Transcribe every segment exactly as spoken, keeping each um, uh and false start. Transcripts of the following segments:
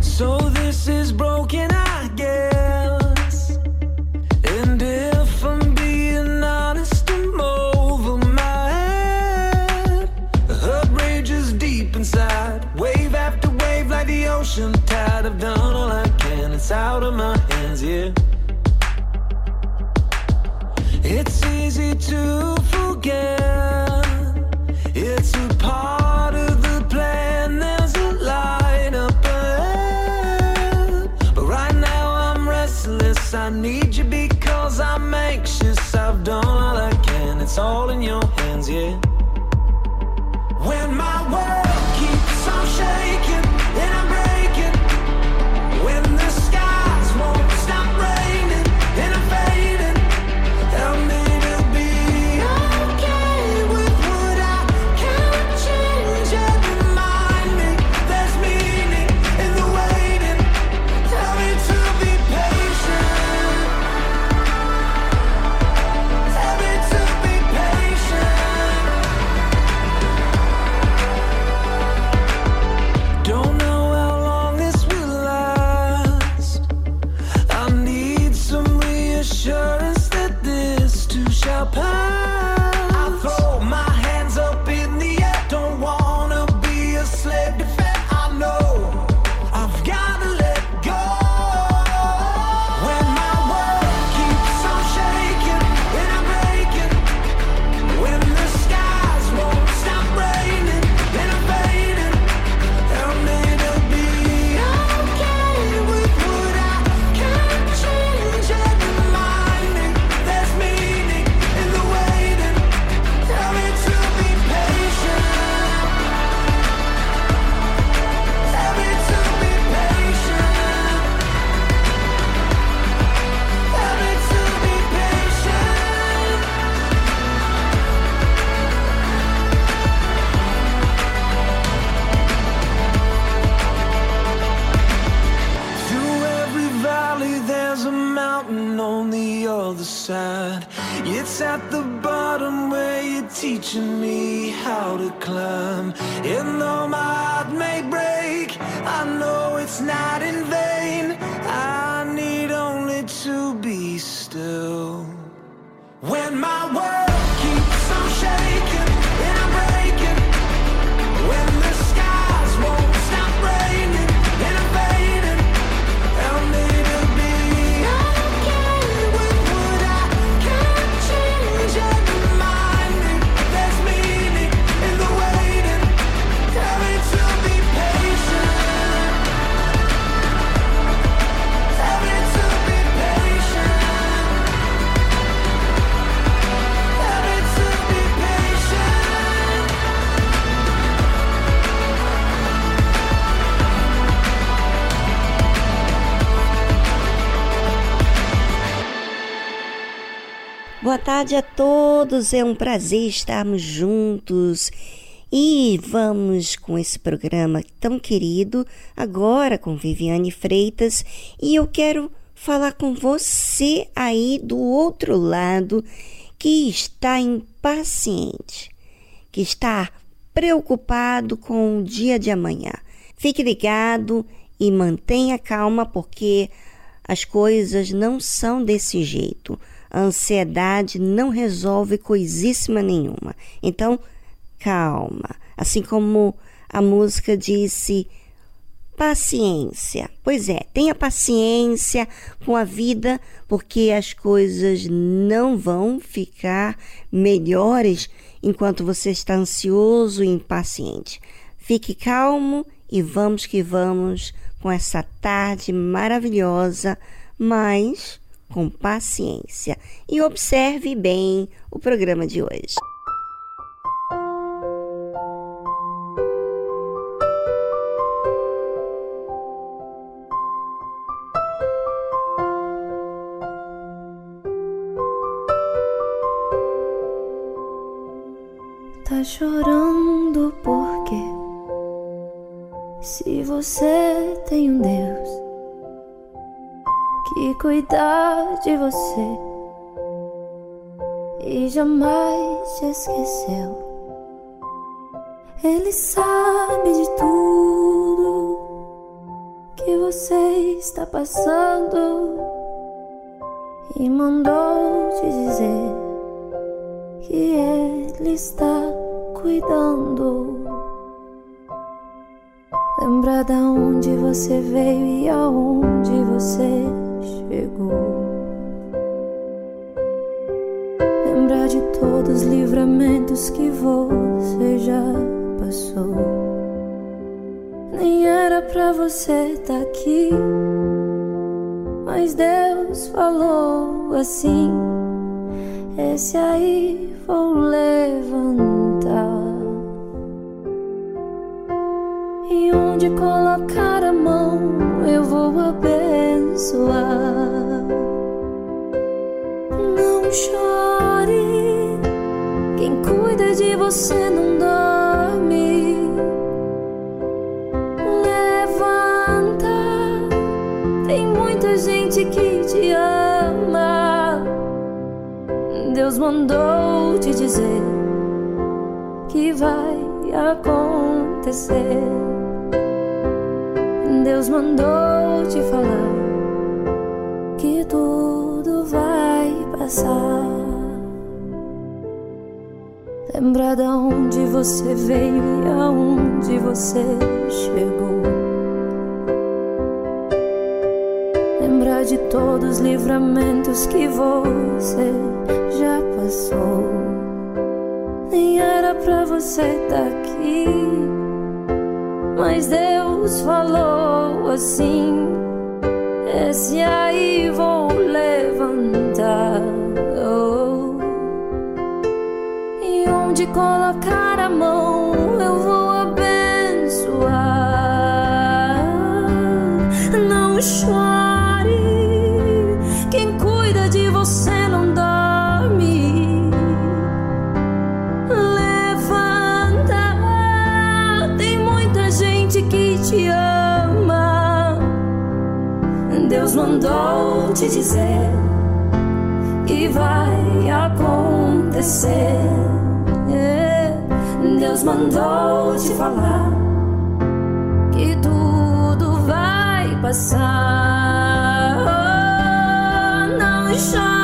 So this is broken, I guess. And if I'm being honest, I'm over my head. The hurt rages deep inside, wave after wave like the ocean tide. I've done all I can, it's out of my hands, yeah. It's easy to forget, it's a part of the plan. There's a light up ahead, but right now I'm restless. I need you because I'm anxious. I've done all I can, it's all in your hands, yeah. When my world keeps on shaking and I'm breaking, when the skies won't stop raining and I'm fading, help me to be okay with what I can't change. And remind me there's meaning in the waiting. Tell me to be patient. Tell me to be patient. Don't know how long this will last. I need some reassurance that this too shall pass. I throw my hands up in the air, don't wanna be a slave to fear. I know I've gotta let go. When my world keeps on shaking and I'm breaking, when the skies won't stop raining and I'm fading, help me to be okay with what I can't change. And remind me there's meaning in the waiting. Tell me to be patient. Tell me to be patient. Tell me to be patient. Through every valley there's a mountain on the other side. It's at the bottom where you're teaching me how to climb. And though my heart may break, I know it's not in vain. I need only to be still. When my world keeps on shaking and I'm breaking, when the skies won't stop raining and I'm fading, help me to be okay with what I can't change. And remind me there's meaning in the waiting. Tell me to be patient. Tell me to be patient. Tell me to be patient. Boa tarde a todos, é um prazer estarmos juntos e vamos com esse programa tão querido, agora com Viviane Freitas, e eu quero falar com você aí do outro lado que está impaciente, que está preocupado com o dia de amanhã. Fique ligado e mantenha calma, porque as coisas não são desse jeito. A ansiedade não resolve coisíssima nenhuma. Então, calma. Assim como a música disse, paciência. Pois é, tenha paciência com a vida, porque as coisas não vão ficar melhores enquanto você está ansioso e impaciente. Fique calmo e vamos que vamos com essa tarde maravilhosa, mas com paciência, e observe bem o programa de hoje. Tá chorando porque se você tem um Deus de cuidar de você e jamais te esqueceu. Ele sabe de tudo que você está passando e mandou te dizer que Ele está cuidando. Lembra de onde você veio e aonde você chegou. Lembra de todos os livramentos que você já passou. Nem era pra você estar aqui, mas Deus falou assim: esse aí vou levantar. E onde colocar a mão eu vou abençoar. Não chore, quem cuida de você não dorme. Levanta, tem muita gente que te ama. Deus mandou te dizer que vai acontecer. Deus mandou te falar que tudo vai passar. Lembra de onde você veio e aonde você chegou. Lembra de todos os livramentos que você já passou. Nem era pra você estar aqui, mas Deus falou assim: esse aí vou levantar. Oh. E onde colocar a mão eu vou abençoar. Não chore, quem cuida de você não dorme. Que te ama, Deus mandou te dizer que vai acontecer. Deus mandou te falar que tudo vai passar. Não chore.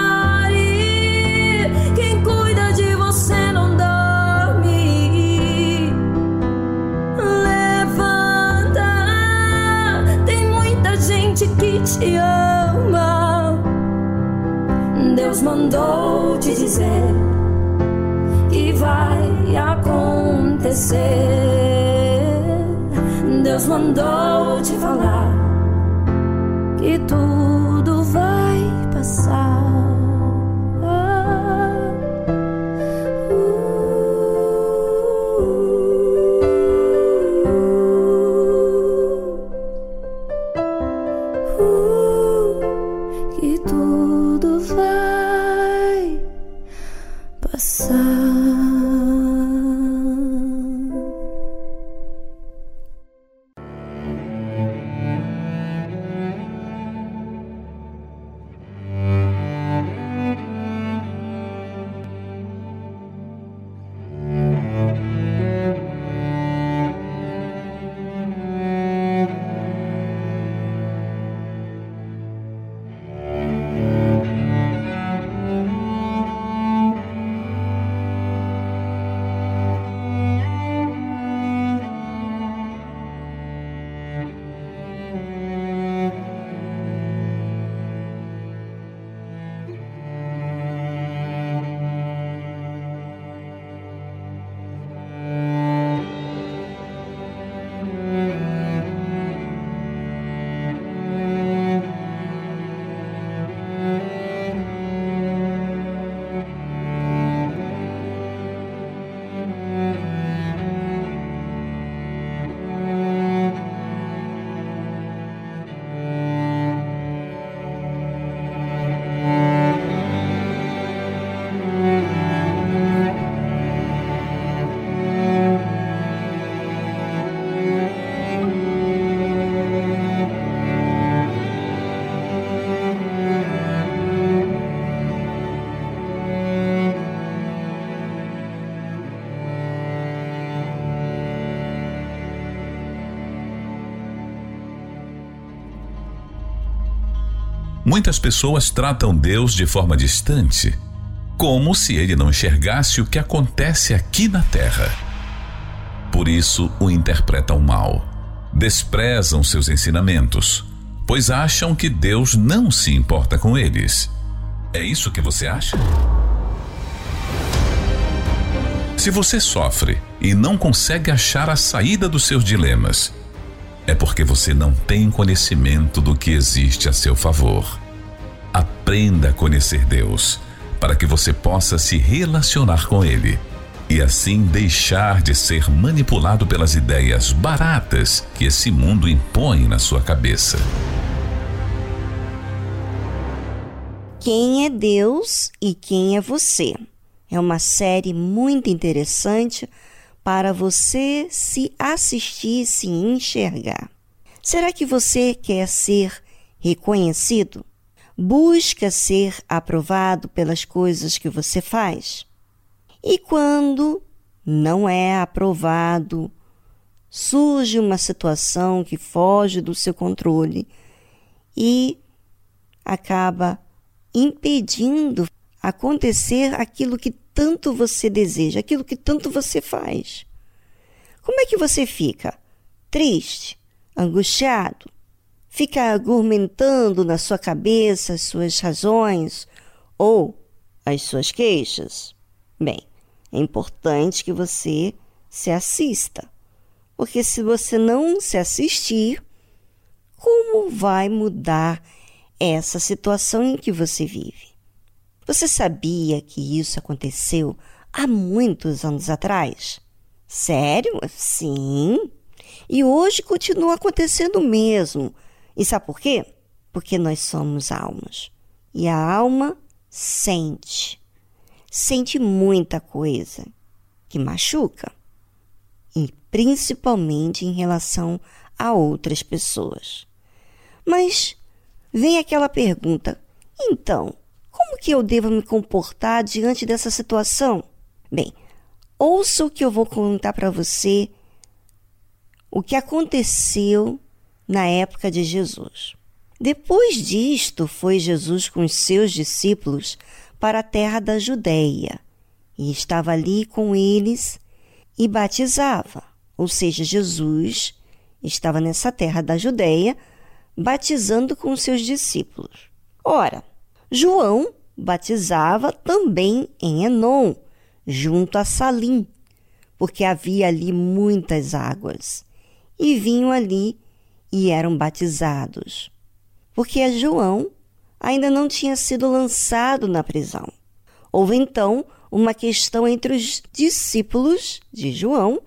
Te ama, Deus mandou te dizer que vai acontecer. Deus mandou te falar que tudo vai passar. Muitas pessoas tratam Deus de forma distante, como se ele não enxergasse o que acontece aqui na Terra. Por isso o interpretam mal, desprezam seus ensinamentos, pois acham que Deus não se importa com eles. É isso que você acha? Se você sofre e não consegue achar a saída dos seus dilemas, é porque você não tem conhecimento do que existe a seu favor. Aprenda a conhecer Deus, para que você possa se relacionar com ele e assim deixar de ser manipulado pelas ideias baratas que esse mundo impõe na sua cabeça. Quem é Deus e quem é você? É uma série muito interessante para você se assistir e se enxergar. Será que você quer ser reconhecido? Busca ser aprovado pelas coisas que você faz? E quando não é aprovado, surge uma situação que foge do seu controle e acaba impedindo acontecer aquilo que tanto você deseja, aquilo que tanto você faz. Como é que você fica? Triste, angustiado, fica argumentando na sua cabeça as suas razões ou as suas queixas? Bem, é importante que você se assista, porque se você não se assistir, como vai mudar essa situação em que você vive? Você sabia que isso aconteceu há muitos anos atrás? Sério? Sim. E hoje continua acontecendo mesmo. E sabe por quê? Porque nós somos almas. E a alma sente. Sente muita coisa que machuca. E principalmente em relação a outras pessoas. Mas vem aquela pergunta. Então, como que eu devo me comportar diante dessa situação? Bem, ouça o que eu vou contar para você, o que aconteceu na época de Jesus. Depois disto, foi Jesus com os seus discípulos para a terra da Judéia, e estava ali com eles e batizava. Ou seja, Jesus estava nessa terra da Judéia, batizando com os seus discípulos. Ora, João batizava também em Enom, junto a Salim, porque havia ali muitas águas, e vinham ali e eram batizados, porque João ainda não tinha sido lançado na prisão. Houve então uma questão entre os discípulos de João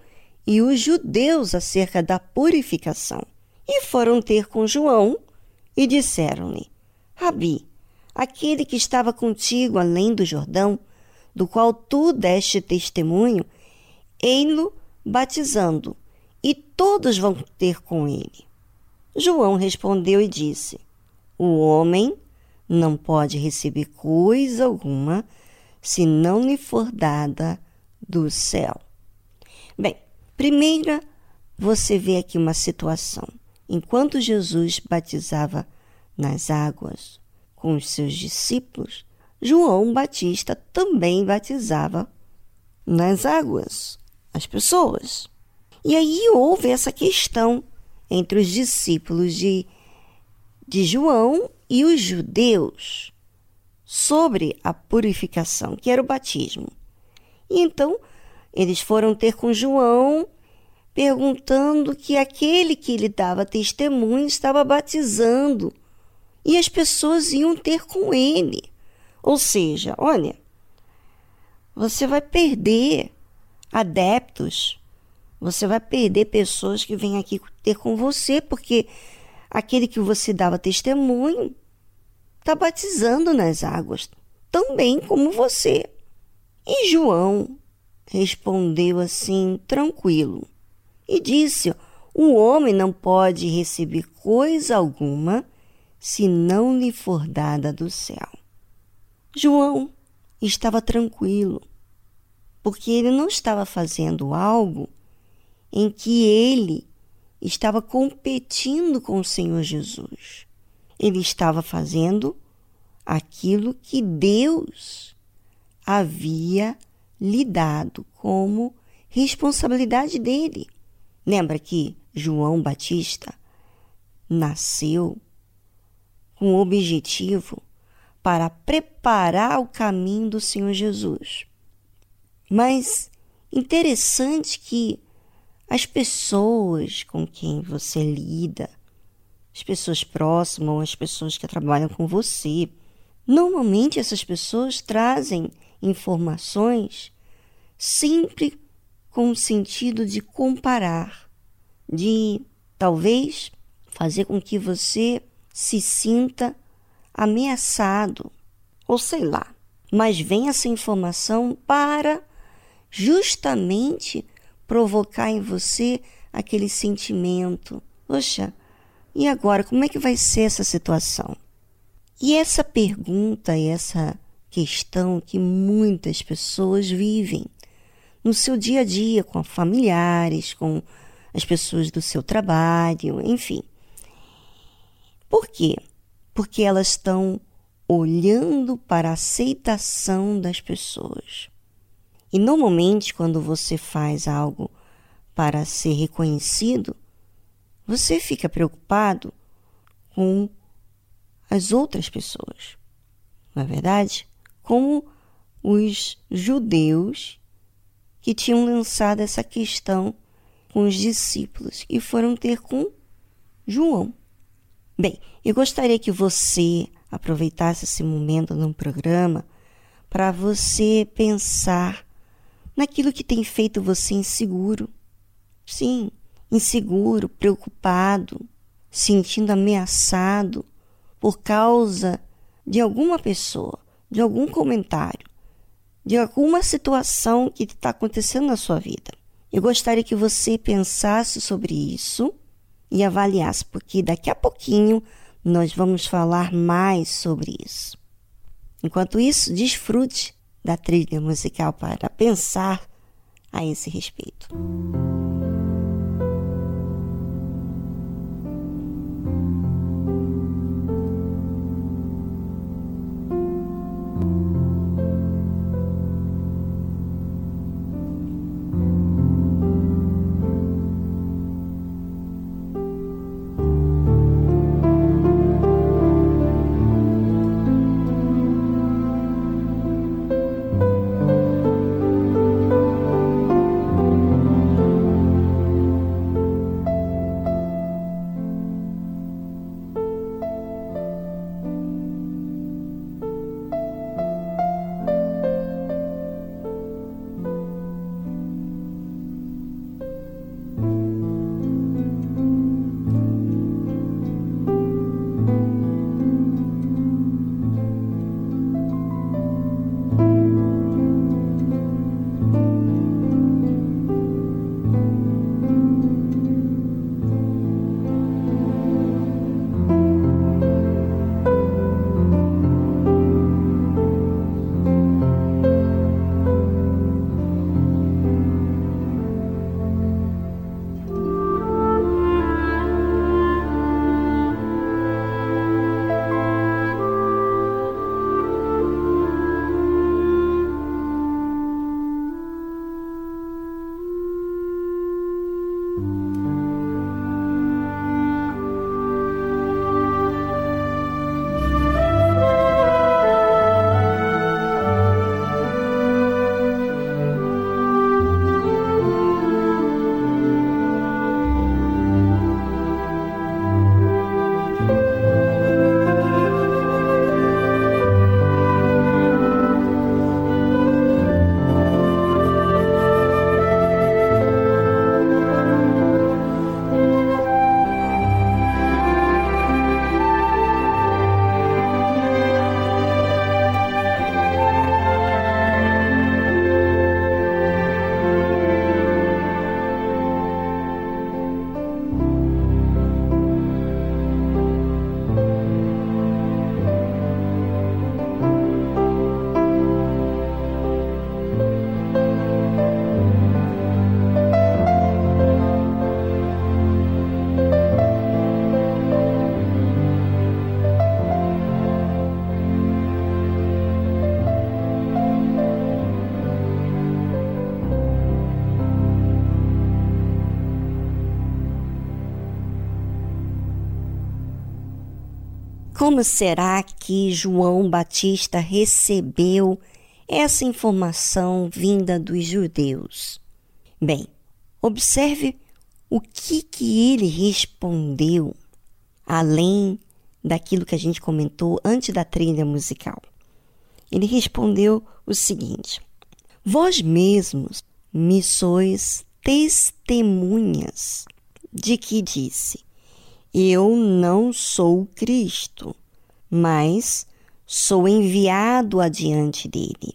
e os judeus acerca da purificação, e foram ter com João e disseram-lhe: Rabi, aquele que estava contigo além do Jordão, do qual tu deste testemunho, ei-lo batizando, e todos vão ter com ele. João respondeu e disse: O homem não pode receber coisa alguma, se não lhe for dada do céu. Bem, primeiro você vê aqui uma situação. Enquanto Jesus batizava nas águas com os seus discípulos, João Batista também batizava nas águas as pessoas. E aí houve essa questão entre os discípulos de, de João e os judeus sobre a purificação, que era o batismo. E então eles foram ter com João, perguntando que aquele que lhe dava testemunho estava batizando, e as pessoas iam ter com ele. Ou seja, olha, você vai perder adeptos, você vai perder pessoas que vêm aqui ter com você, porque aquele que você dava testemunho está batizando nas águas, também como você. E João respondeu assim, tranquilo, e disse: O homem não pode receber coisa alguma, se não lhe for dada do céu. João estava tranquilo, porque ele não estava fazendo algo em que ele estava competindo com o Senhor Jesus. ele estava fazendo aquilo que Deus havia lhe dado como responsabilidade dele. Lembra que João Batista nasceu com o objetivo para preparar o caminho do Senhor Jesus. Mas interessante que as pessoas com quem você lida, as pessoas próximas, as pessoas que trabalham com você, normalmente essas pessoas trazem informações sempre com o sentido de comparar, de talvez fazer com que você se sinta ameaçado, ou sei lá. Mas vem essa informação para justamente provocar em você aquele sentimento. Poxa, e agora, como é que vai ser essa situação? E essa pergunta, essa questão que muitas pessoas vivem no seu dia a dia, com familiares, com as pessoas do seu trabalho, enfim. Por quê? Porque elas estão olhando para a aceitação das pessoas. E normalmente, quando você faz algo para ser reconhecido, você fica preocupado com as outras pessoas. Na verdade, como os judeus que tinham lançado essa questão com os discípulos e foram ter com João. Bem, eu gostaria que você aproveitasse esse momento no programa para você pensar naquilo que tem feito você inseguro. Sim, inseguro, preocupado, sentindo ameaçado por causa de alguma pessoa, de algum comentário, de alguma situação que está acontecendo na sua vida. Eu gostaria que você pensasse sobre isso e avaliasse, porque daqui a pouquinho nós vamos falar mais sobre isso. Enquanto isso, desfrute da trilha musical para pensar a esse respeito. Como será que João Batista recebeu essa informação vinda dos judeus? Bem, observe o que, que ele respondeu, além daquilo que a gente comentou antes da trilha musical. Ele respondeu o seguinte: vós mesmos me sois testemunhas de que disse, eu não sou Cristo, mas sou enviado adiante dele.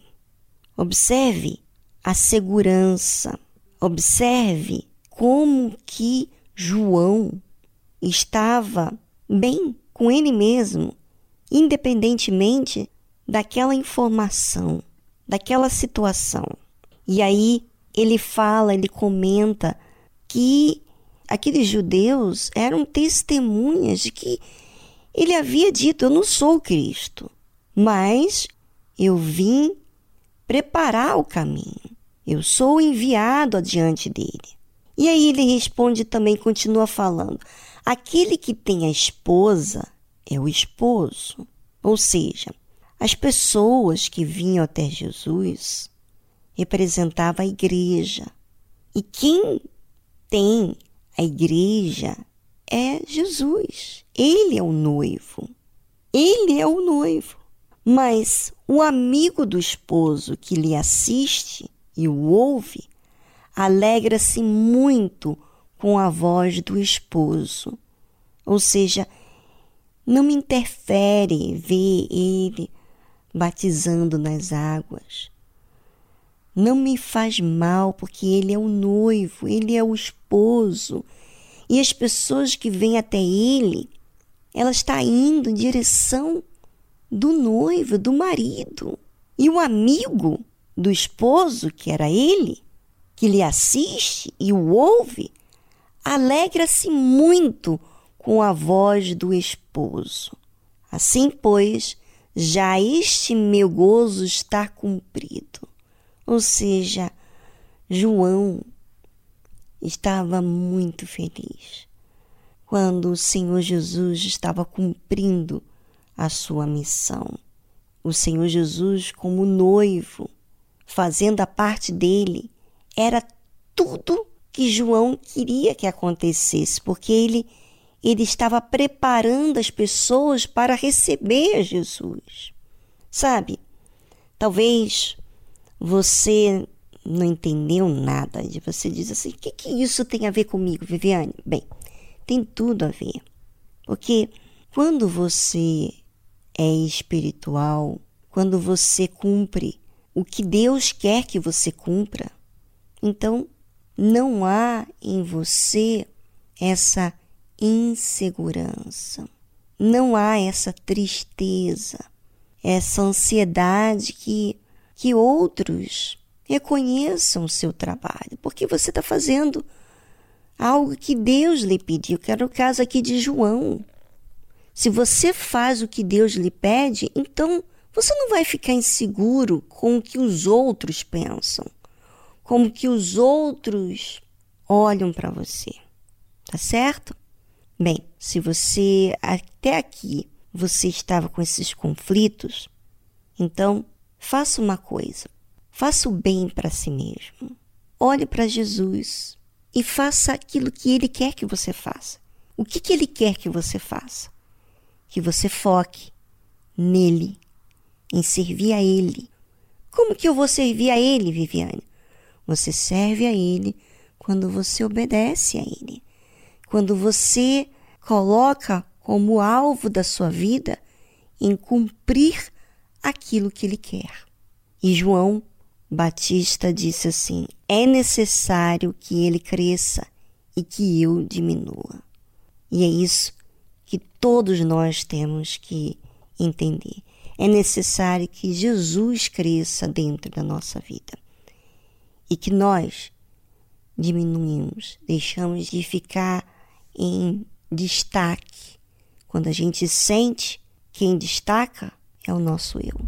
Observe a segurança, observe como que João estava bem com ele mesmo, independentemente daquela informação, daquela situação. E aí ele fala, ele comenta que aqueles judeus eram testemunhas de que ele havia dito, eu não sou Cristo, mas eu vim preparar o caminho, eu sou enviado adiante dele. E aí ele responde também, continua falando, aquele que tem a esposa é o esposo, ou seja, as pessoas que vinham até Jesus representavam a igreja. E quem tem a igreja é Jesus. Ele é o noivo. Ele é o noivo. Mas o amigo do esposo que lhe assiste e o ouve alegra-se muito com a voz do esposo. Ou seja, não interfere ver ele batizando nas águas. Não me faz mal, porque ele é o noivo, ele é o esposo. E as pessoas que vêm até ele, elas estão indo em direção do noivo, do marido. E o amigo do esposo, que era ele, que lhe assiste e o ouve, alegra-se muito com a voz do esposo. Assim, pois, já este meu gozo está cumprido. Ou seja, João estava muito feliz quando o Senhor Jesus estava cumprindo a sua missão. O Senhor Jesus, como noivo, fazendo a parte dele, era tudo que João queria que acontecesse, porque ele Ele estava preparando as pessoas para receber Jesus. Sabe, talvez você não entendeu nada. De você diz assim, o que, que isso tem a ver comigo, Viviane? Bem, tem tudo a ver. Porque quando você é espiritual, quando você cumpre o que Deus quer que você cumpra, então não há em você essa insegurança, não há essa tristeza, essa ansiedade que, que outros reconheçam o seu trabalho, porque você está fazendo algo que Deus lhe pediu, que era o caso aqui de João. Se você faz o que Deus lhe pede, então você não vai ficar inseguro com o que os outros pensam, com o que os outros olham para você, tá certo? Bem, se você até aqui você estava com esses conflitos, então faça uma coisa, faça o bem para si mesmo, olhe para Jesus e faça aquilo que Ele quer que você faça. O que, que Ele quer que você faça? Que você foque nele, em servir a Ele. Como que eu vou servir a Ele, Viviane? Você serve a Ele quando você obedece a Ele. Quando você coloca como alvo da sua vida em cumprir aquilo que ele quer. E João Batista disse assim, é necessário que ele cresça e que eu diminua. E é isso que todos nós temos que entender. É necessário que Jesus cresça dentro da nossa vida e que nós diminuímos, deixamos de ficar em destaque. Quando a gente sente, quem destaca é o nosso eu.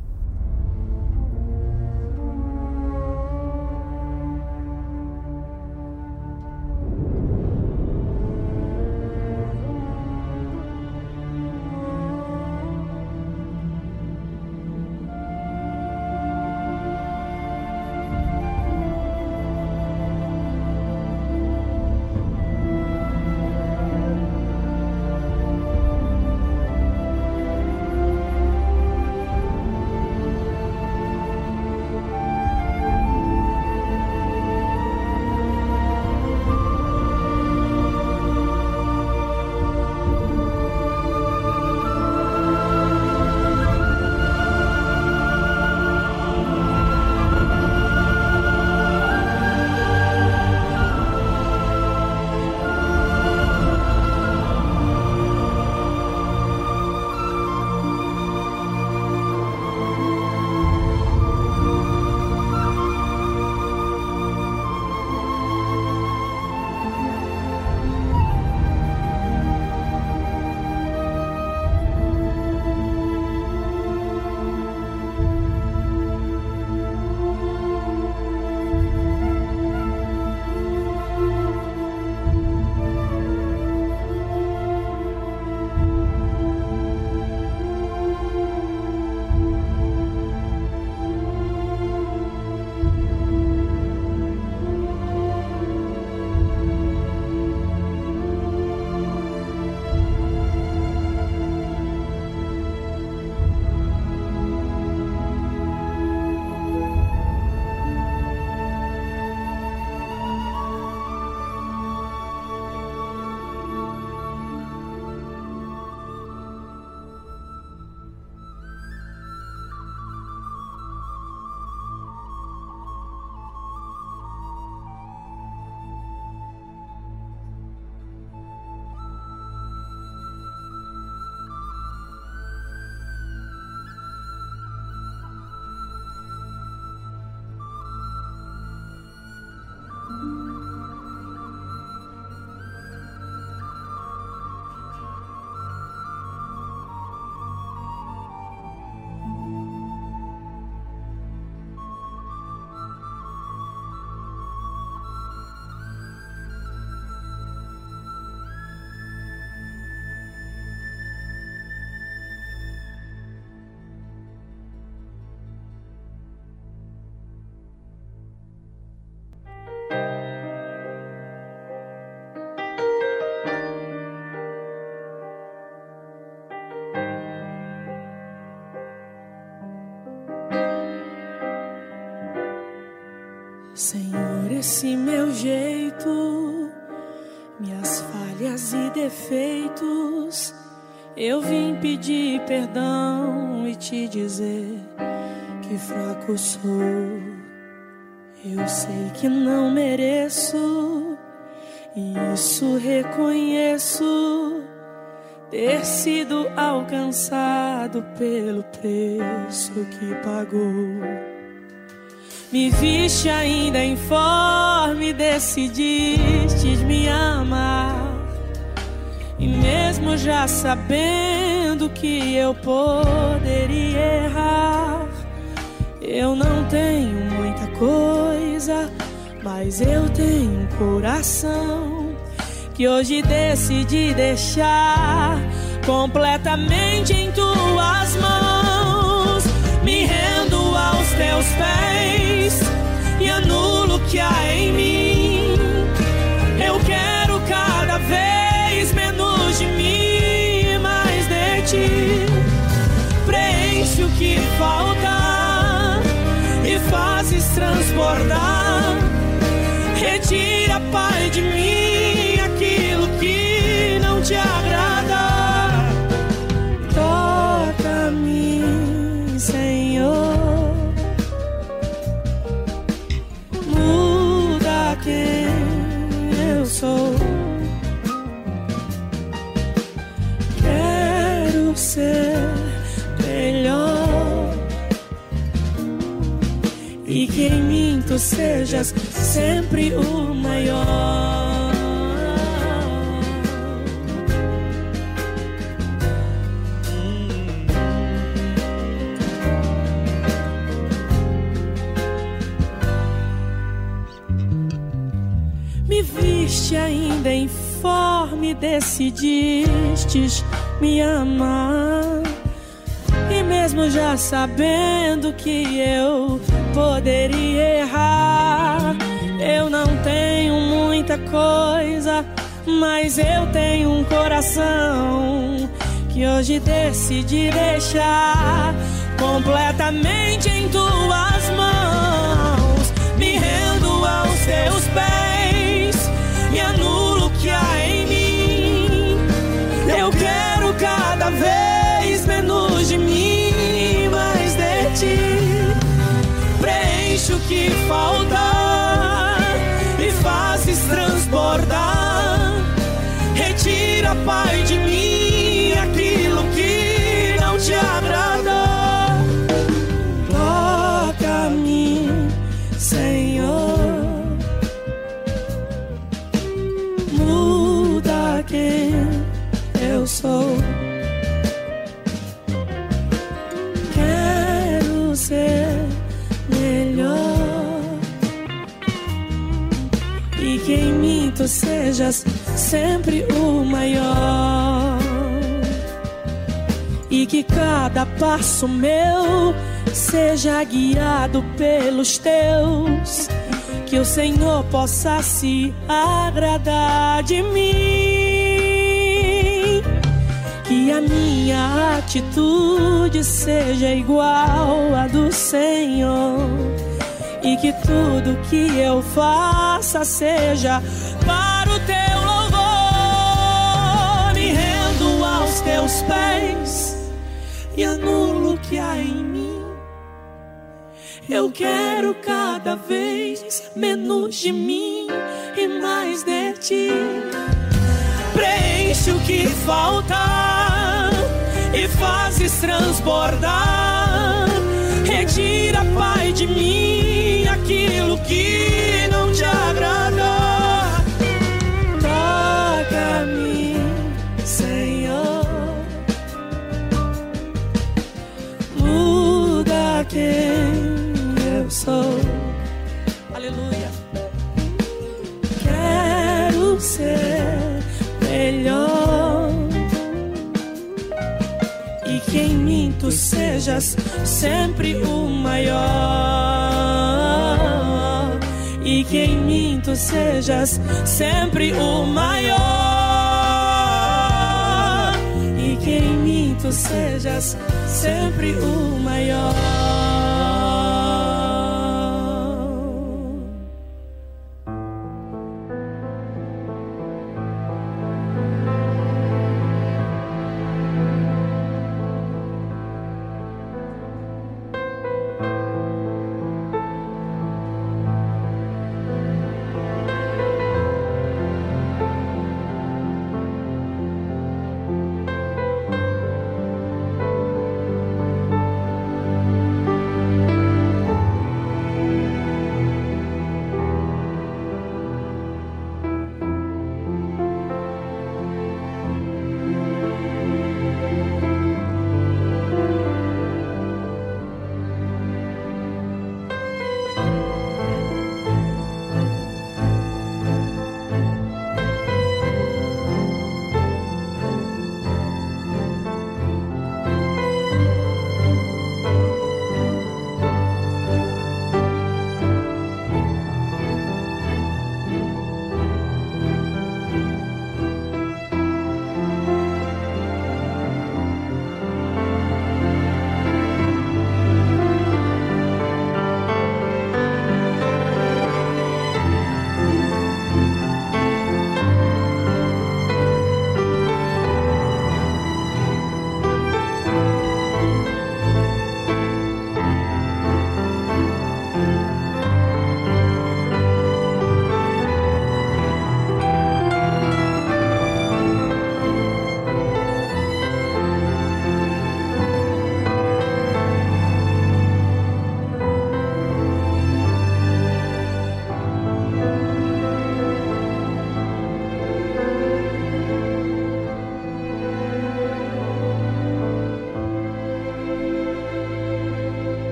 Senhor, esse meu jeito, minhas falhas e defeitos, eu vim pedir perdão e te dizer que fraco sou. Eu sei que não mereço, e isso reconheço, ter sido alcançado pelo preço que pagou. Me viste ainda informe, decidiste me amar, e mesmo já sabendo que eu poderia errar, eu não tenho muita coisa, mas eu tenho um coração que hoje decidi deixar completamente em tuas mãos. Me rendo aos teus pés e anulo o que há em mim. Eu quero cada vez menos de mim e mais de ti. Preenche o que falta e fazes transbordar. Retira, Pai, de mim te agrada. Toca-me, Senhor, muda quem eu sou. Quero ser melhor e que em mim tu sejas sempre o maior. Viste ainda informe, decidistes me amar, e mesmo já sabendo que eu poderia errar, eu não tenho muita coisa, mas eu tenho um coração que hoje decidi deixar completamente em tuas mãos. Me rendo aos teus pés e anulo o que há em mim. Eu quero cada vez menos de mim, mais de ti. Preencho o que falta e fazes transbordar. Retira, Pai, de mim aquilo que não te agrada. Toca-me, Senhor. Quem eu sou, quero ser melhor e que em mim tu sejas sempre o maior, e que cada passo meu seja guiado pelos teus, que o Senhor possa se agradar de mim. Que a minha atitude seja igual à do Senhor, e que tudo que eu faça seja para o teu louvor. Me rendo aos teus pés e anulo o que há em mim. Eu quero cada vez menos de mim e mais de ti. Preenche o que falta e fazes transbordar. Retira, Pai, de mim aquilo que não te agrada. Toca-me, Senhor, muda quem eu sou. Aleluia. Quero ser melhor e que em mim tu sejas sempre o maior, e que em mim tu sejas sempre o maior, e que em mim tu sejas sempre o maior.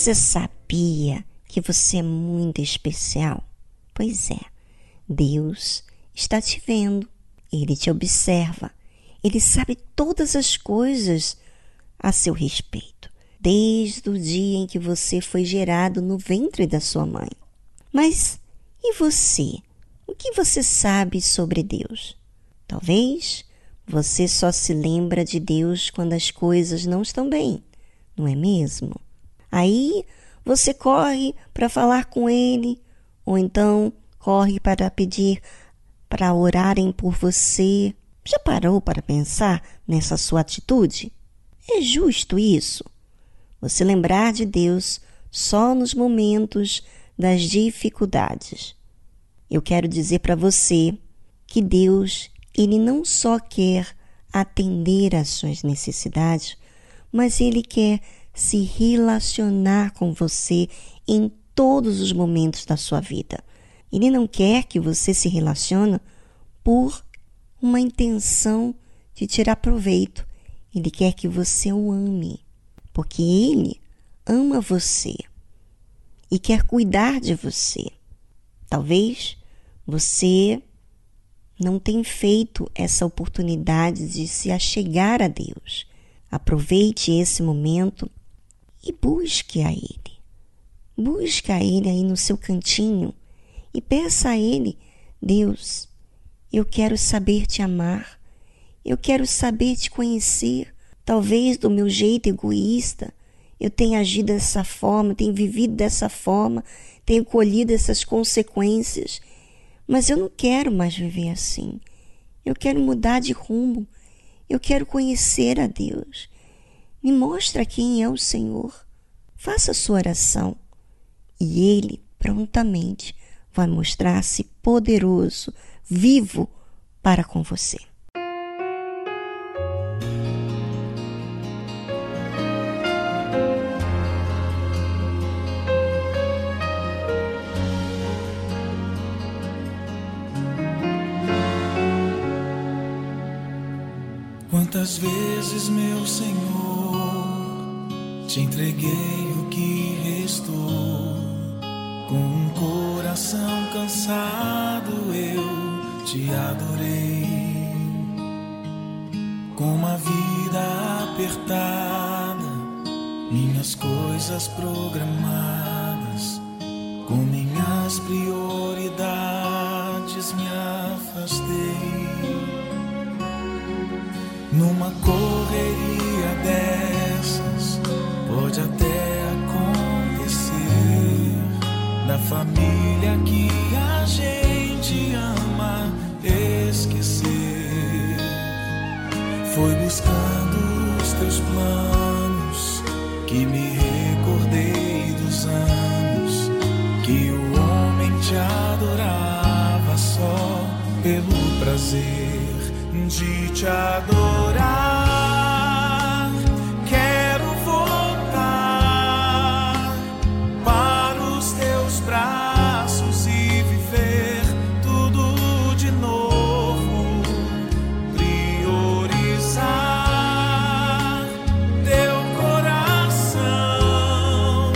Você sabia que você é muito especial? Pois é, Deus está te vendo, Ele te observa, Ele sabe todas as coisas a seu respeito, desde o dia em que você foi gerado no ventre da sua mãe. Mas e você? O que você sabe sobre Deus? Talvez você só se lembra de Deus quando as coisas não estão bem, não é mesmo? Aí você corre para falar com Ele, ou então corre para pedir para orarem por você. Já parou para pensar nessa sua atitude? É justo isso? Você lembrar de Deus só nos momentos das dificuldades. Eu quero dizer para você que Deus, Ele não só quer atender às suas necessidades, mas Ele quer se relacionar com você em todos os momentos da sua vida. Ele não quer que você se relacione por uma intenção de tirar proveito. Ele quer que você o ame, porque Ele ama você e quer cuidar de você. Talvez você não tenha feito essa oportunidade de se achegar a Deus. Aproveite esse momento e busque a Ele. Busque a Ele aí no seu cantinho e peça a Ele: Deus, eu quero saber te amar. Eu quero saber te conhecer. Talvez do meu jeito egoísta eu tenha agido dessa forma, tenha vivido dessa forma, tenha colhido essas consequências. Mas eu não quero mais viver assim. Eu quero mudar de rumo. Eu quero conhecer a Deus. Me mostra quem é o Senhor. Faça a sua oração e Ele prontamente vai mostrar-se poderoso, vivo para com você. Quantas vezes, meu Senhor, te entreguei o que restou. Com um coração cansado eu te adorei. Com uma vida apertada, minhas coisas programadas, com minhas prioridades me afastei. Numa correria dessas, pode até acontecer da família que a gente ama esquecer. Foi buscando os teus planos que me recordei dos anos que o homem te adorava só pelo prazer de te adorar. Quero voltar para os teus braços e viver tudo de novo. Priorizar teu coração.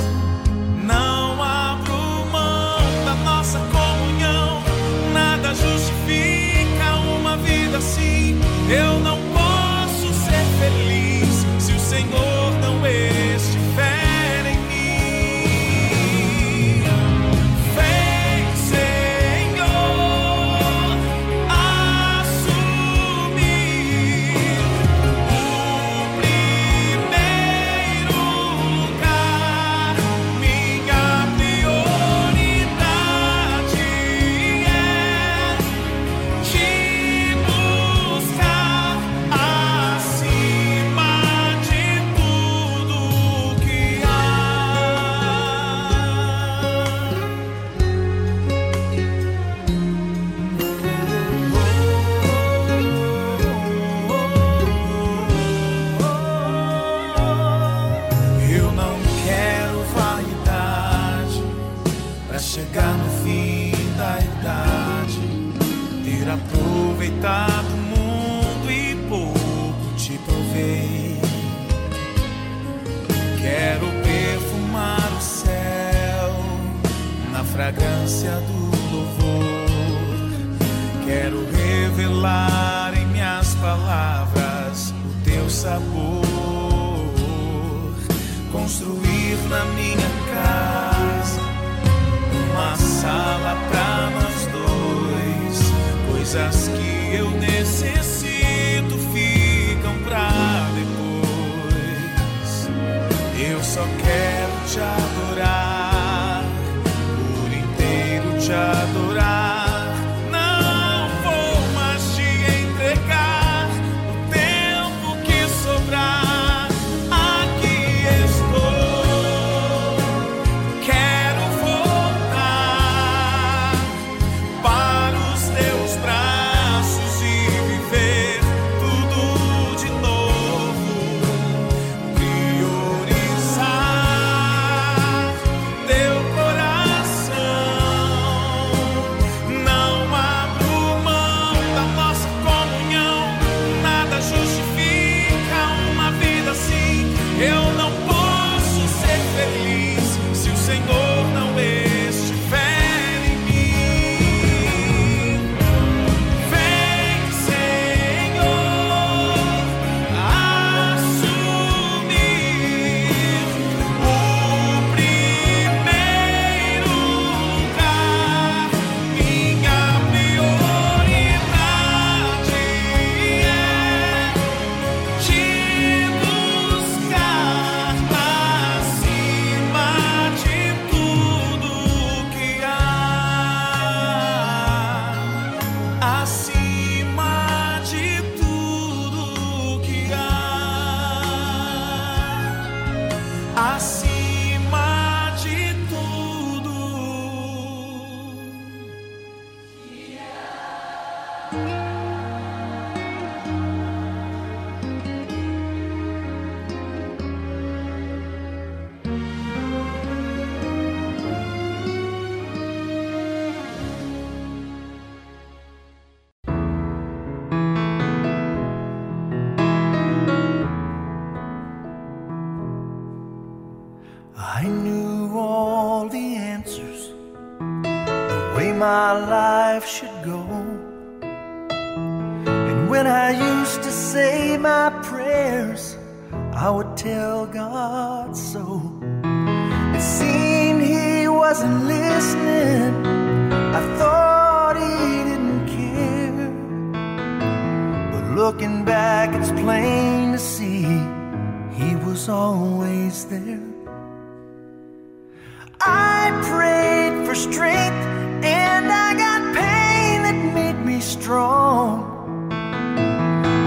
Não abro mão da nossa comunhão. Nada justifica uma vida assim. Eu não posso ser feliz se o Senhor não estiver em mim. Vem, Senhor, assumir o primeiro lugar. Minha prioridade é te buscar. revelar em minhas palavras o teu sabor, construir na minha casa uma sala pra nós dois. Coisas que eu necessito ficam pra depois. Eu só quero te adorar, por inteiro te adorar.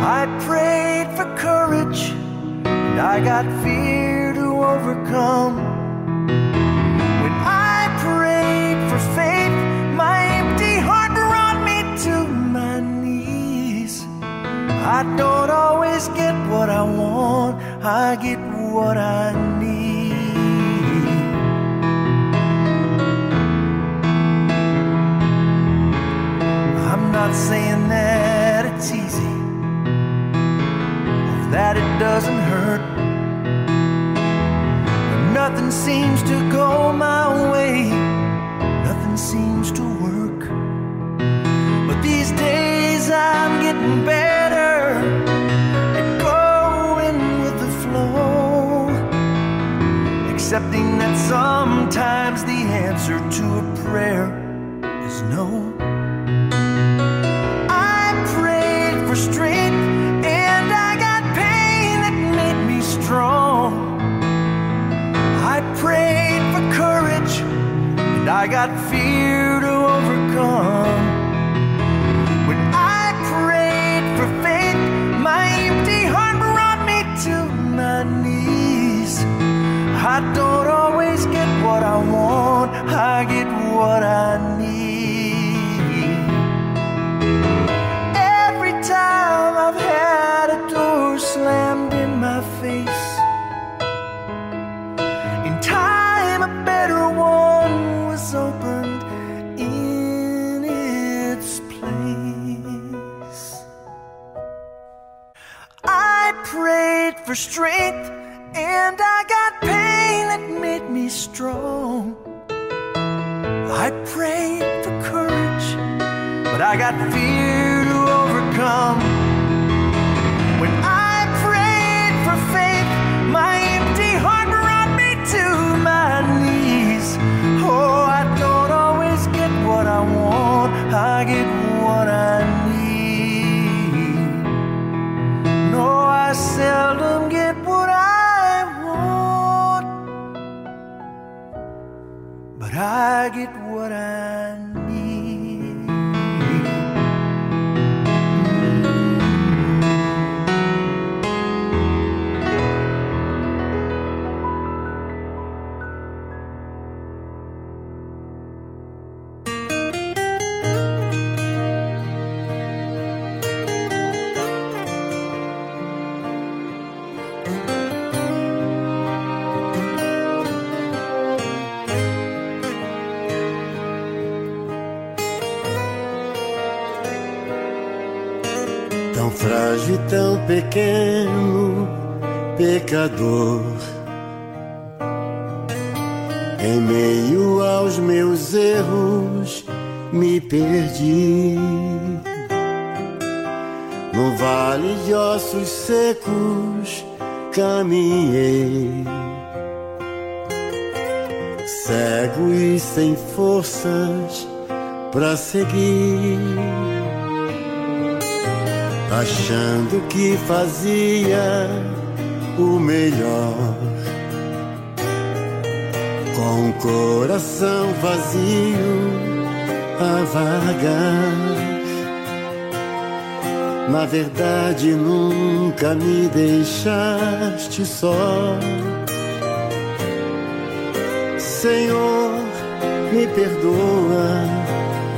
I prayed for courage, but I got fear to overcome. come. When I prayed for faith, my empty heart brought me to my knees. Oh, I don't always get what I want, I get what I need. No, I seldom get what I want, but I get what I need. Frágil, tão pequeno, pecador, em meio aos meus erros me perdi. No vale de ossos secos caminhei, cego e sem forças pra seguir, achando que fazia o melhor, com o coração vazio a vagar. Na verdade nunca me deixaste só, Senhor, me perdoa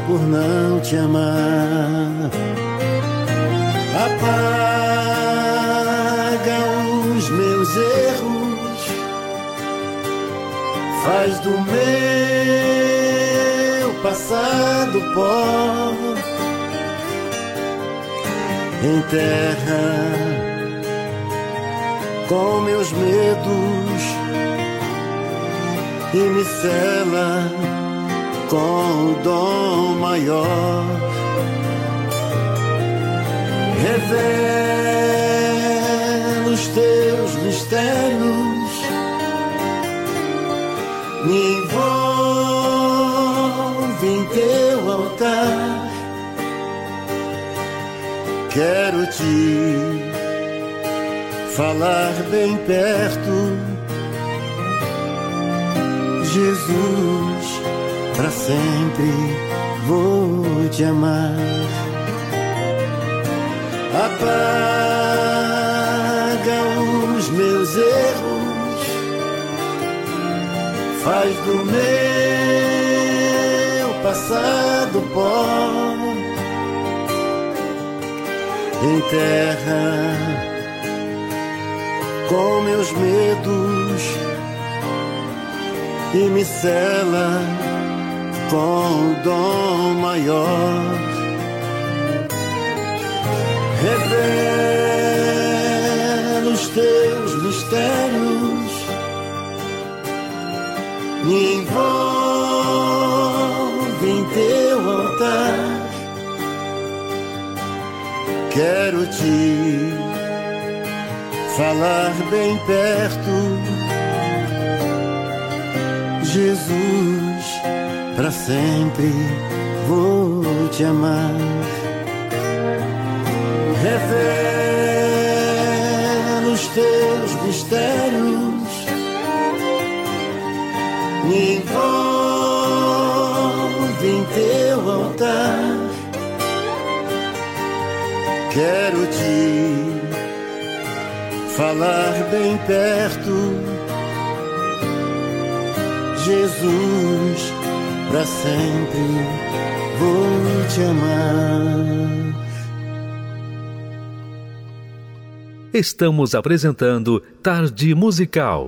por não te amar. Apaga os meus erros, faz do meu passado pó, enterra com meus medos e me sela com o dom maior. Revela os teus mistérios, me envolve em teu altar. Quero te falar bem perto, Jesus, pra sempre vou te amar. Apaga os meus erros, faz do meu passado pó, enterra com meus medos e me sela com o dom maior. Revela os teus mistérios, me envolve em teu altar. Quero te falar bem perto, Jesus, pra sempre vou te amar. Revela os teus mistérios, me envolve em teu altar. Quero te falar bem perto, Jesus, pra sempre vou te amar. Estamos apresentando Tarde Musical.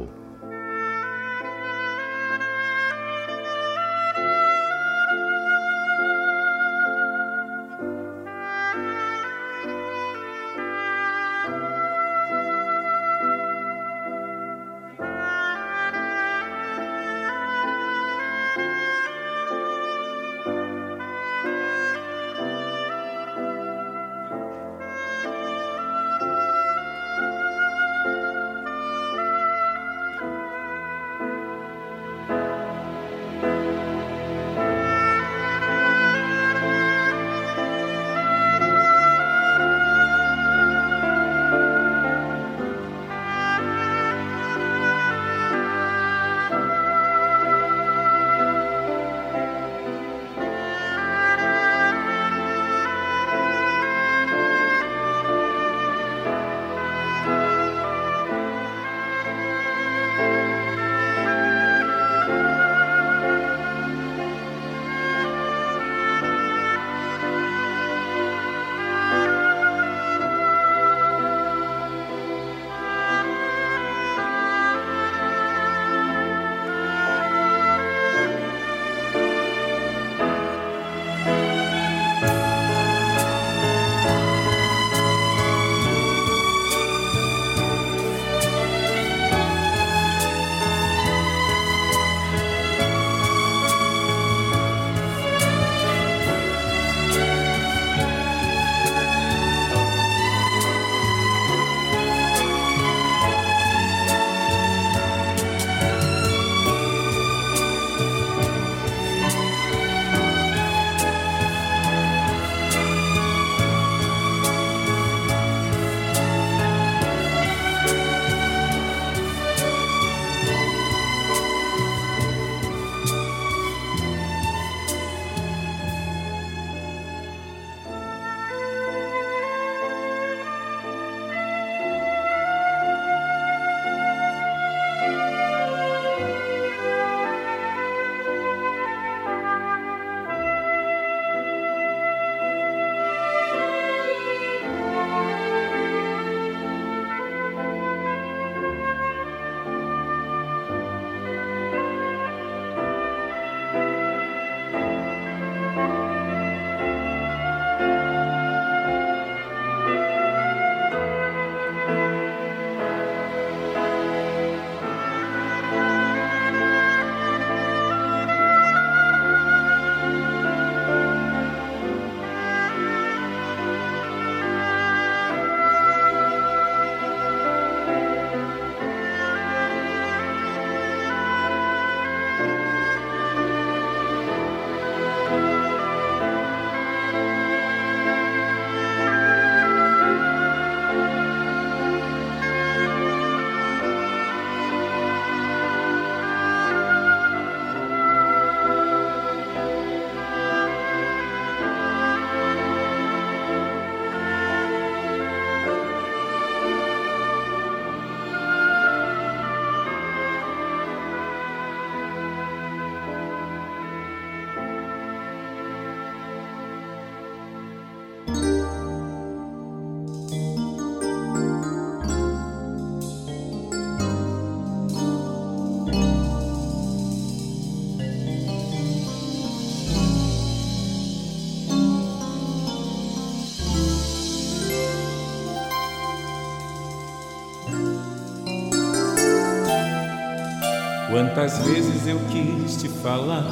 Quantas vezes eu quis te falar,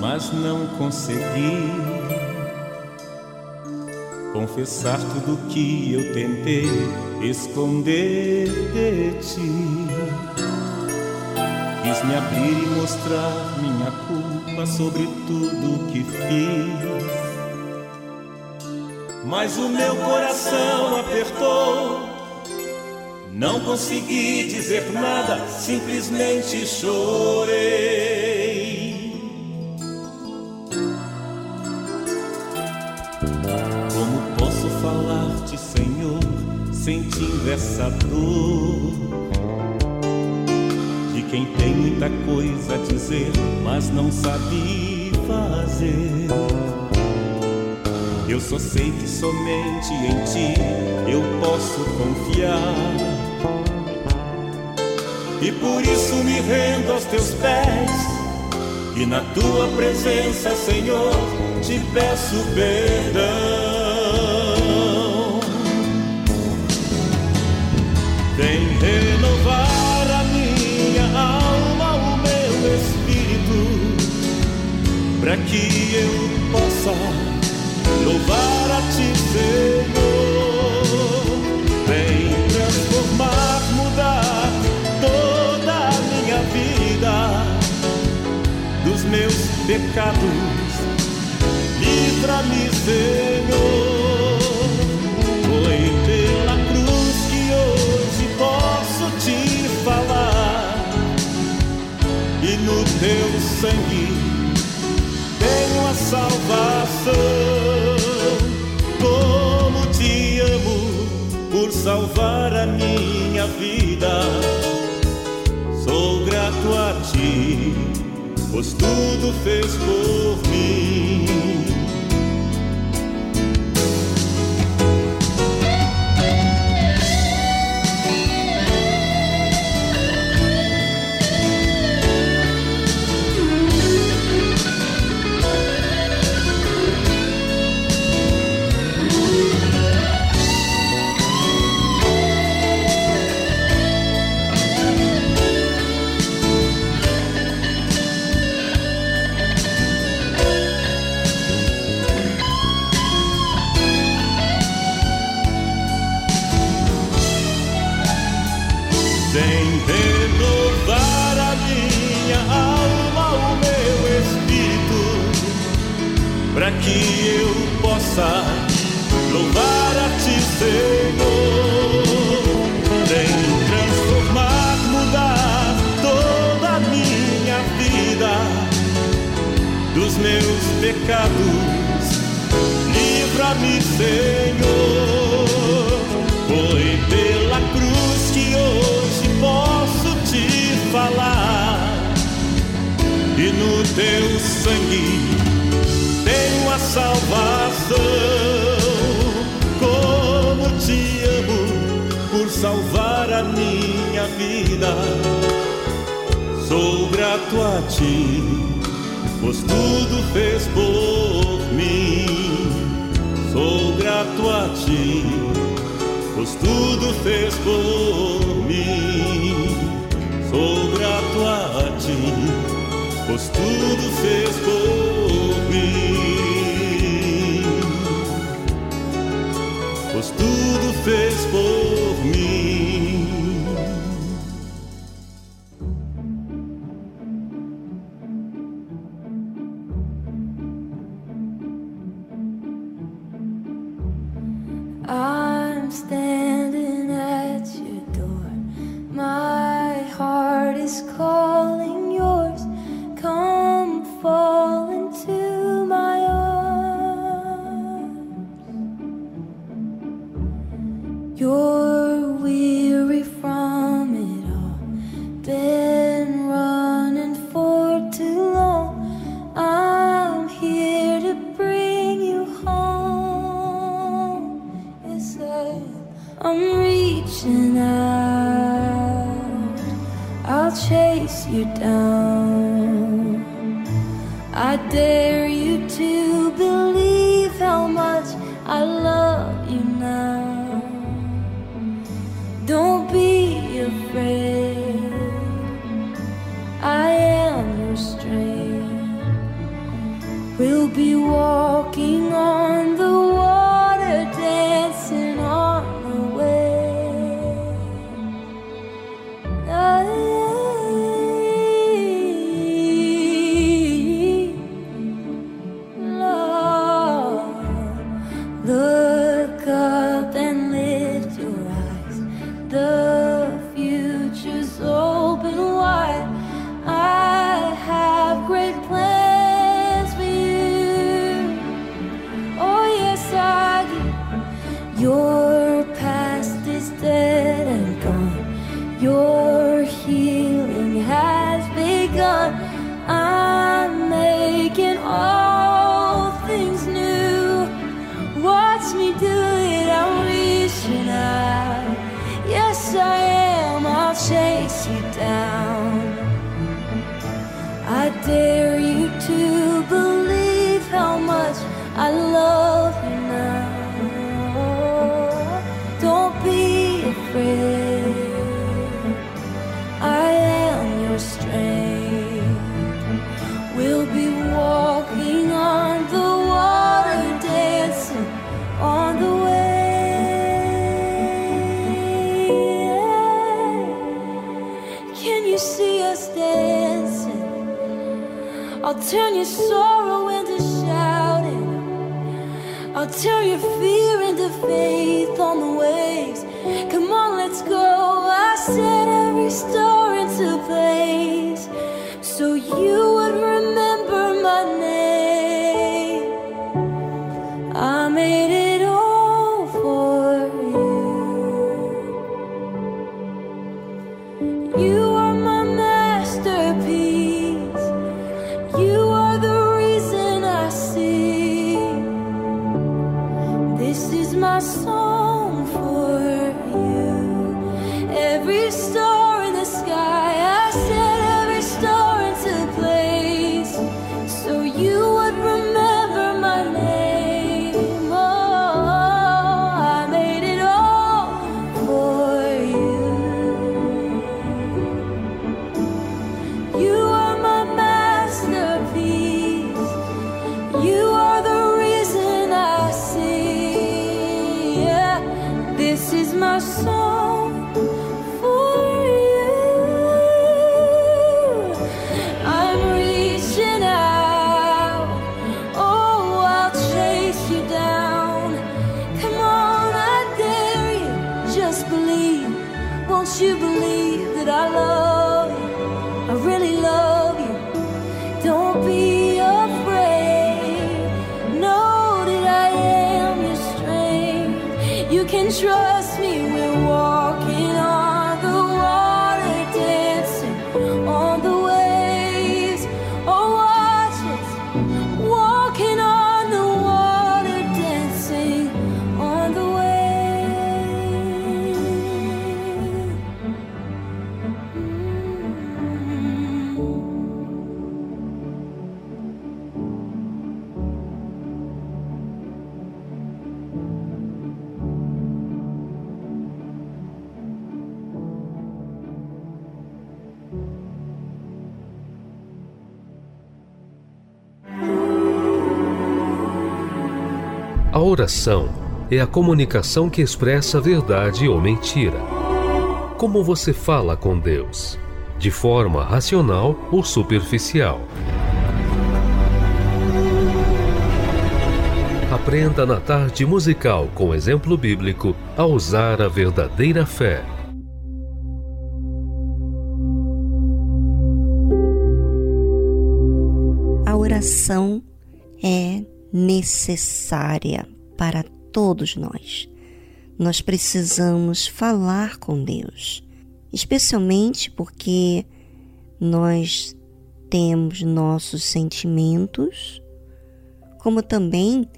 mas não consegui confessar tudo que eu tentei esconder de ti. Quis me abrir e mostrar minha culpa sobre tudo que fiz, mas o meu coração apertou. Não consegui dizer nada, simplesmente chorei. Como posso falar-te, Senhor, sentindo essa dor de quem tem muita coisa a dizer, mas não sabe fazer? Eu só sei que somente em ti eu posso confiar, e por isso me rendo aos teus pés, e na tua presença, Senhor, te peço perdão. Vem renovar a minha alma, o meu espírito, para que eu possa louvar a ti, Senhor. Vem transformar, mudar toda a minha vida dos meus pecados, livra-me, Senhor. Foi pela cruz que hoje posso te falar, e no teu sangue tenho a salvação. Como te amo por salvar a minha vida, sou grato a ti, pois tudo fez por mim. Para que eu possa louvar a ti, Senhor. Vem transformar, mudar toda a minha vida dos meus pecados, livra-me, Senhor. Foi pela cruz que hoje posso te falar, e no teu sangue tenho a salvação. Como te amo por salvar a minha vida, sou grato a ti, pois tudo fez por mim. Sou grato a ti, pois tudo fez por mim. Sou grato a ti, pois tudo fez por mim, pois tudo fez por mim. I'm standing at your door, my heart is calling yours. Come fall into my arms. You're weary from it all, been running for too long. I'm here to bring you home. Yes, I, I'm reaching out, I'll chase you down. I dare you to believe how much I love you now. Don't be afraid, I be walking on the water, dancing on the way. I, Lord, look up and lift your eyes. The future's open wide. I have great plans. Your past is dead and gone. Your healing has begun. I'm making all things new. Watch me do it, I'm reaching out. Yes, I am, I'll chase you down. I dare you to believe how much I love you now. I am your strength. We'll be walking on the water, dancing on the way. Can you see us dancing? I'll turn your sorrow into shouting. I'll turn your fear into faith on the waves. Come on, let's go. I set every star into place so you would remember my name. I made it all for you. You are my masterpiece. You are the reason I sing. This is my song for you. Every star in the sky, I set every star into place so you would remember my name. Oh, I made it all for you. You are my masterpiece. You are the reason I sing. Yeah, this is my song. You believe that I love you, I really love you. Don't be afraid, know that I am your strength. You can trust me, we're walking on the water, dancing on the waves. Oh, watch us, walking on the water, dancing on the waves. A oração é a comunicação que expressa verdade ou mentira. Como você fala com Deus? De forma racional ou superficial? Aprenda na Tarde Musical, com exemplo bíblico, a usar a verdadeira fé. A oração é necessária para todos nós. Nós precisamos falar com Deus, especialmente porque nós temos nossos sentimentos, como também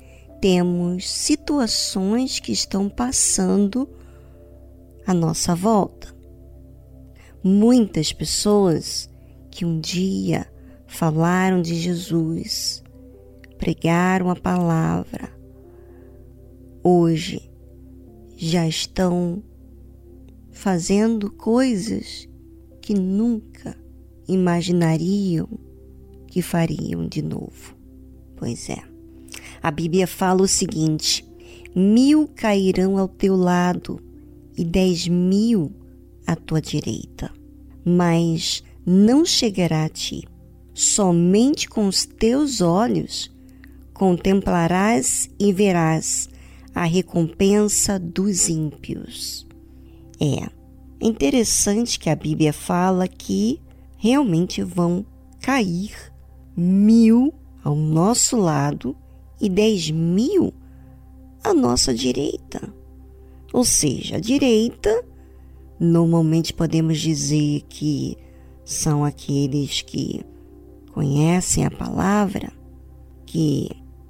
temos situações que estão passando à nossa volta. Muitas pessoas que um dia falaram de Jesus, pregaram a palavra, hoje já estão fazendo coisas que nunca imaginariam que fariam de novo. Pois é. A Bíblia fala o seguinte: mil cairão ao teu lado e dez mil à tua direita, mas não chegará a ti. Somente com os teus olhos contemplarás e verás a recompensa dos ímpios. É interessante que a Bíblia fala que realmente vão cair mil ao nosso lado e dez mil à nossa direita. Ou seja, a direita, normalmente podemos dizer que são aqueles que conhecem a palavra, que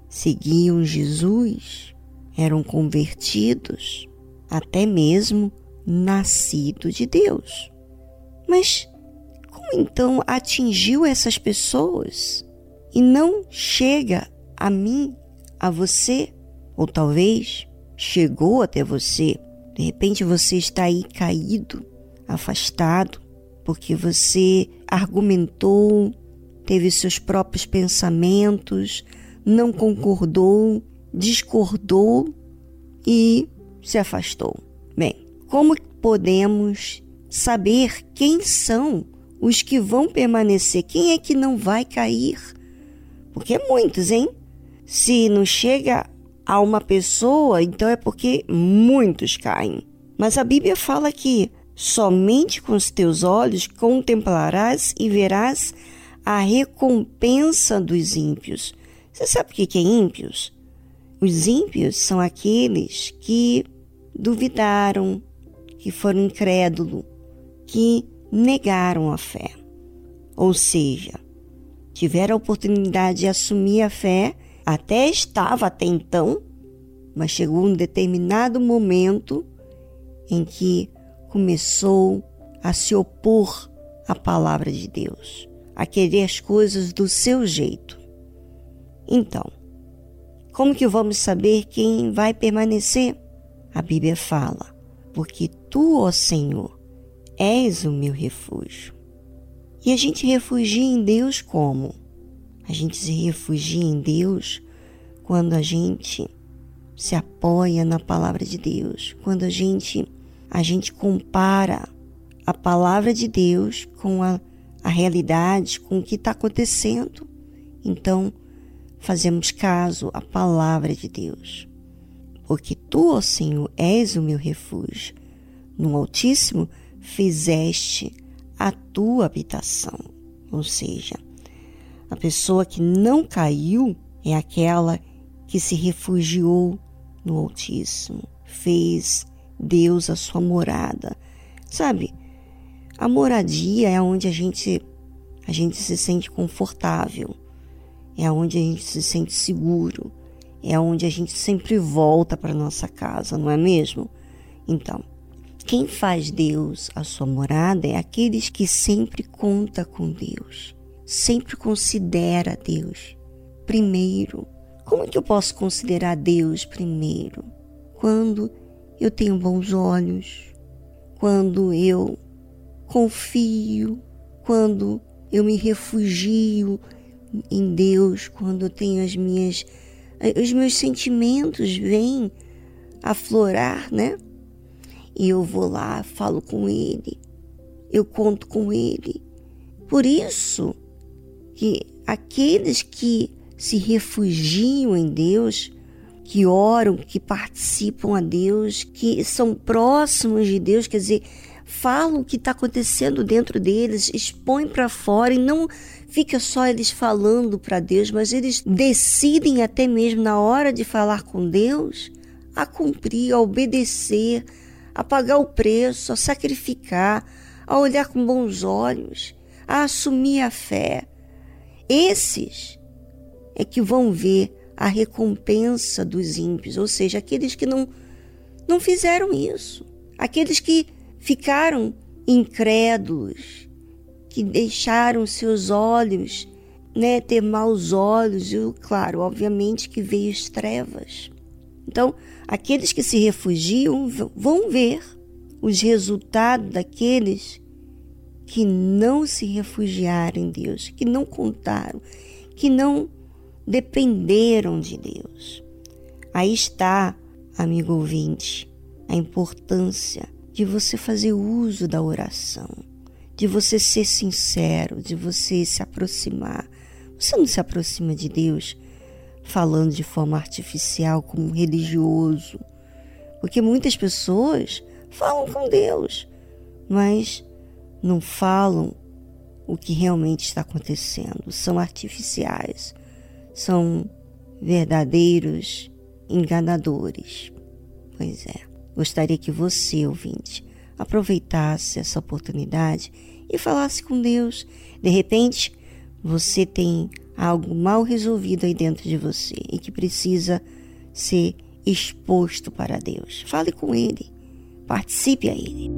seguiam Jesus, eram convertidos, até mesmo nascido de Deus. Mas como então atingiu essas pessoas e não chega a mim, a você? Ou talvez chegou até você. De repente você está aí caído, afastado, porque você argumentou, teve seus próprios pensamentos, não concordou, discordou e se afastou. Bem, como podemos saber quem são os que vão permanecer? Quem é que não vai cair? Porque é muitos, hein? Se não chega a uma pessoa, então é porque muitos caem. Mas a Bíblia fala que somente com os teus olhos contemplarás e verás a recompensa dos ímpios. Você sabe o que é ímpios? Os ímpios são aqueles que duvidaram, que foram incrédulos, que negaram a fé. Ou seja, tiveram a oportunidade de assumir a fé, até estava até então, mas chegou um determinado momento em que começou a se opor à palavra de Deus, a querer as coisas do seu jeito. Então, como que vamos saber quem vai permanecer? A Bíblia fala: porque tu, ó Senhor, és o meu refúgio. E a gente refugia em Deus como? A gente se refugia em Deus quando a gente se apoia na palavra de Deus, quando a gente, a gente compara a palavra de Deus com a, a realidade, com o que está acontecendo. Então, fazemos caso à palavra de Deus. Porque tu, ó Senhor, és o meu refúgio. No Altíssimo fizeste a tua habitação. Ou seja, a pessoa que não caiu é aquela que se refugiou no Altíssimo, fez Deus a sua morada. Sabe, a moradia é onde a gente, a gente se sente confortável, é onde a gente se sente seguro, é onde a gente sempre volta para nossa casa, não é mesmo? Então, quem faz Deus a sua morada é aqueles que sempre conta com Deus. Sempre considera Deus primeiro. Como é que eu posso considerar Deus primeiro? Quando eu tenho bons olhos, quando eu confio, quando eu me refugio em Deus, quando eu tenho as minhas... os meus sentimentos vêm aflorar, né? E eu vou lá, falo com Ele, eu conto com Ele. Por isso que aqueles que se refugiam em Deus, que oram, que participam a Deus, que são próximos de Deus, quer dizer, falam o que está acontecendo dentro deles, expõem para fora e não fica só eles falando para Deus, mas eles decidem até mesmo na hora de falar com Deus a cumprir, a obedecer, a pagar o preço, a sacrificar, a olhar com bons olhos, a assumir a fé. Esses é que vão ver a recompensa dos ímpios, ou seja, aqueles que não, não fizeram isso, aqueles que ficaram incrédulos, que deixaram seus olhos, né, ter maus olhos, e claro, obviamente que veio as trevas. Então, aqueles que se refugiam vão ver os resultados daqueles que não se refugiaram em Deus, que não contaram, que não dependeram de Deus. Aí está, amigo ouvinte, a importância de você fazer uso da oração, de você ser sincero, de você se aproximar. Você não se aproxima de Deus falando de forma artificial, como um religioso, porque muitas pessoas falam com Deus, mas não falam o que realmente está acontecendo. São artificiais, são verdadeiros enganadores. Pois é, gostaria que você, ouvinte, aproveitasse essa oportunidade e falasse com Deus. De repente, você tem algo mal resolvido aí dentro de você e que precisa ser exposto para Deus. Fale com Ele, participe a Ele.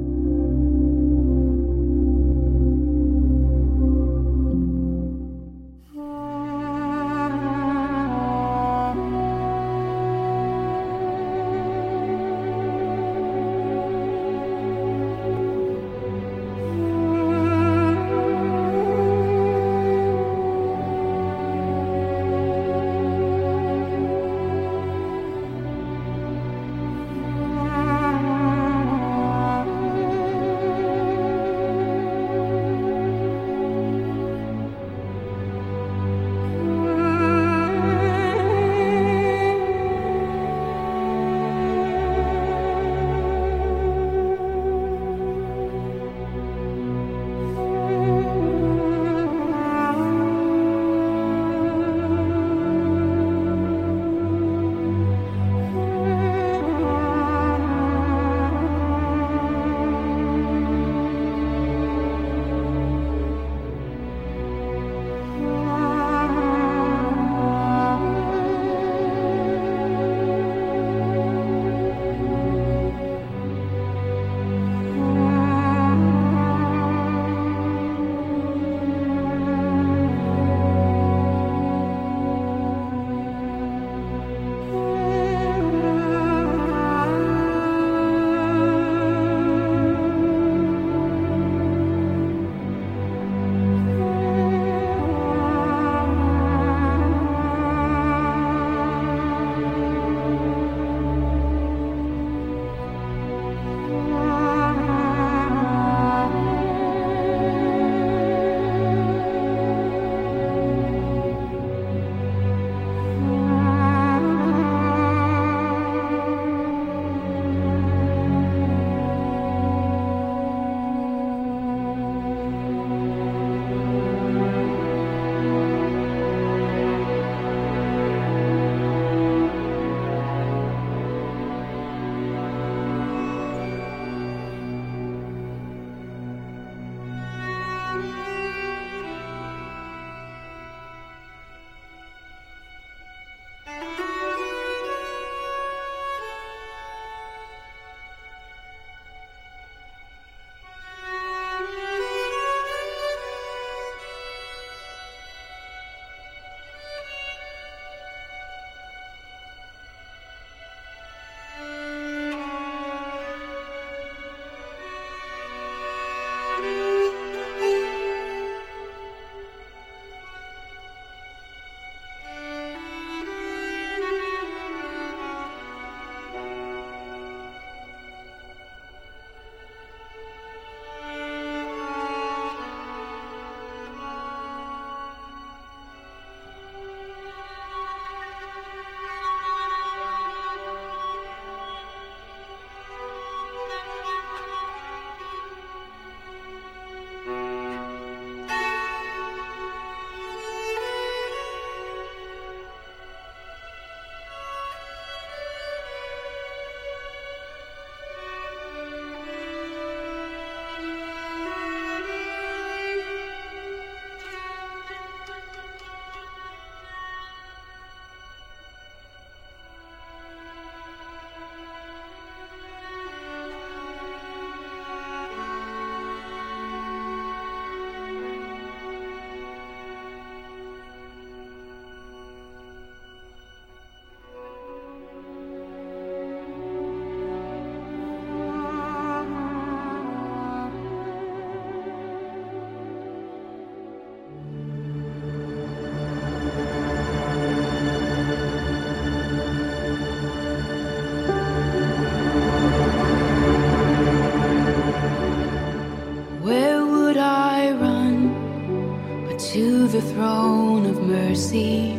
the throne of mercy,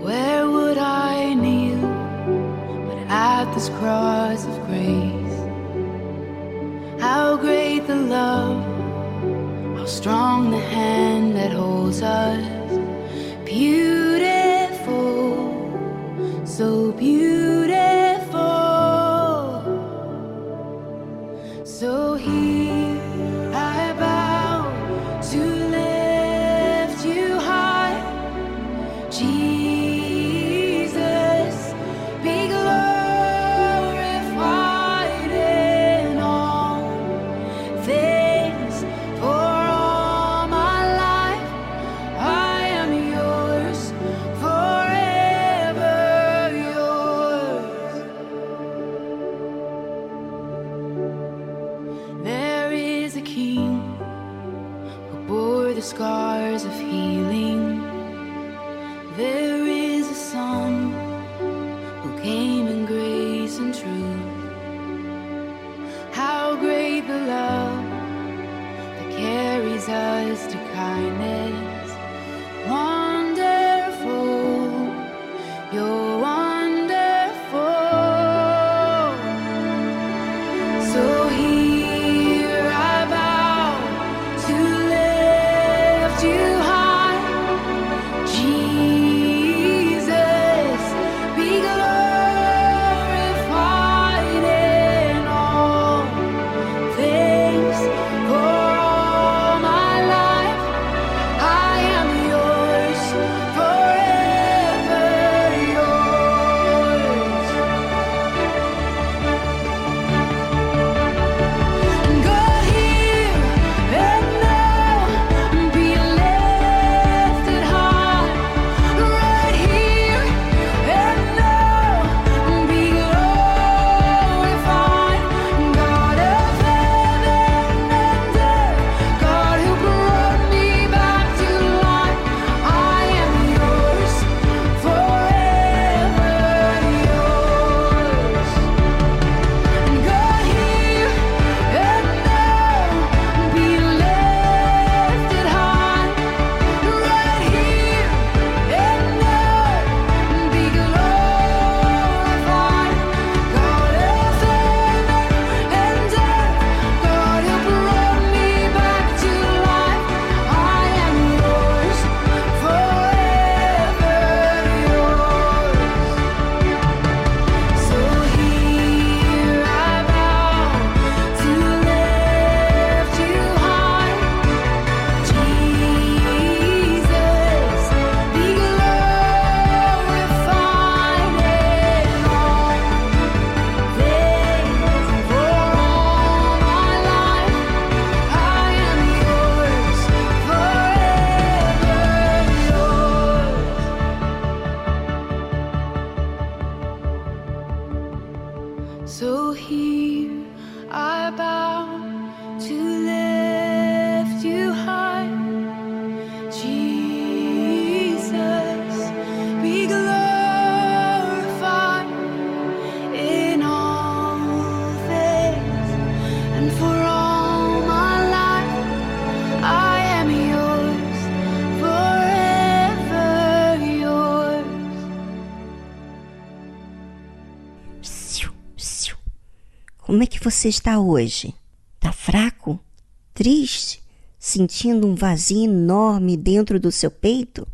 where would I kneel but at this cross of grace? How great the love, how strong the hand that holds us. Beautiful, so beautiful, so here. Scars of healing. There is a Son who came in grace and truth. How great the love that carries us to kindness. Wonderful, your Como é que você está hoje? Está fraco? Triste? Sentindo um vazio enorme dentro do seu peito?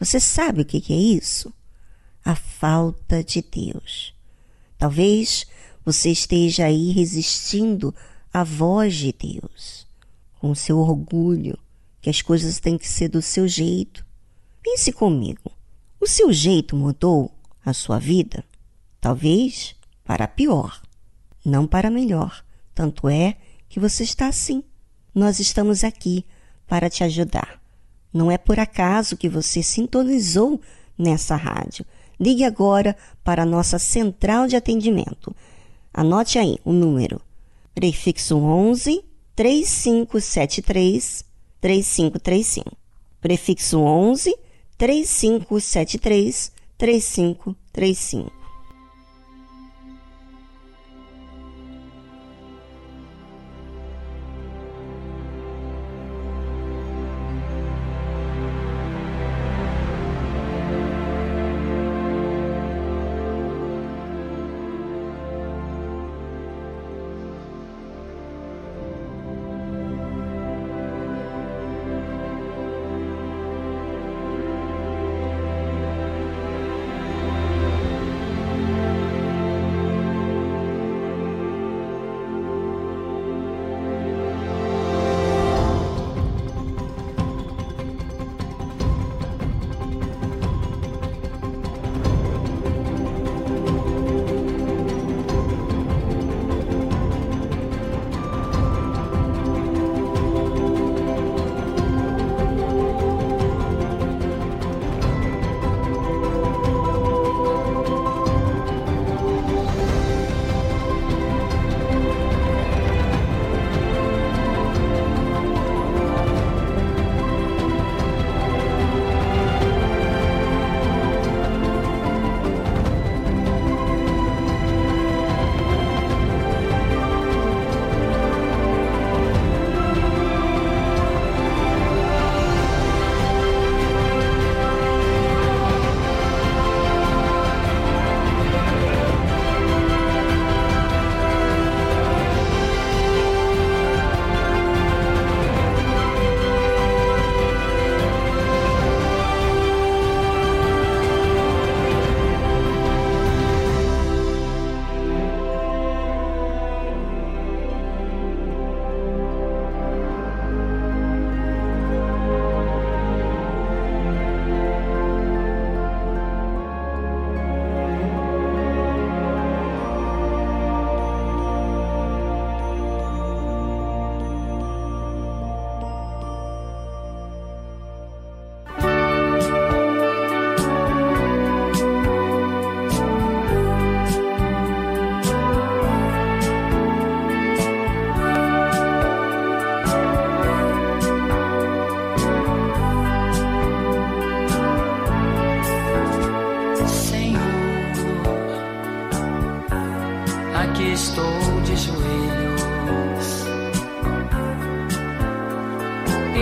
Você sabe o que é isso? A falta de Deus. Talvez você esteja aí resistindo à voz de Deus, com o seu orgulho, que as coisas têm que ser do seu jeito. Pense comigo, o seu jeito mudou a sua vida? Talvez para pior. Não para melhor, tanto é que você está assim. Nós estamos aqui para te ajudar. Não é por acaso que você sintonizou nessa rádio. Ligue agora para a nossa central de atendimento. Anote aí o número. Prefixo onze, três cinco sete três, três cinco três cinco. Prefixo onze, três cinco sete três, três cinco três cinco.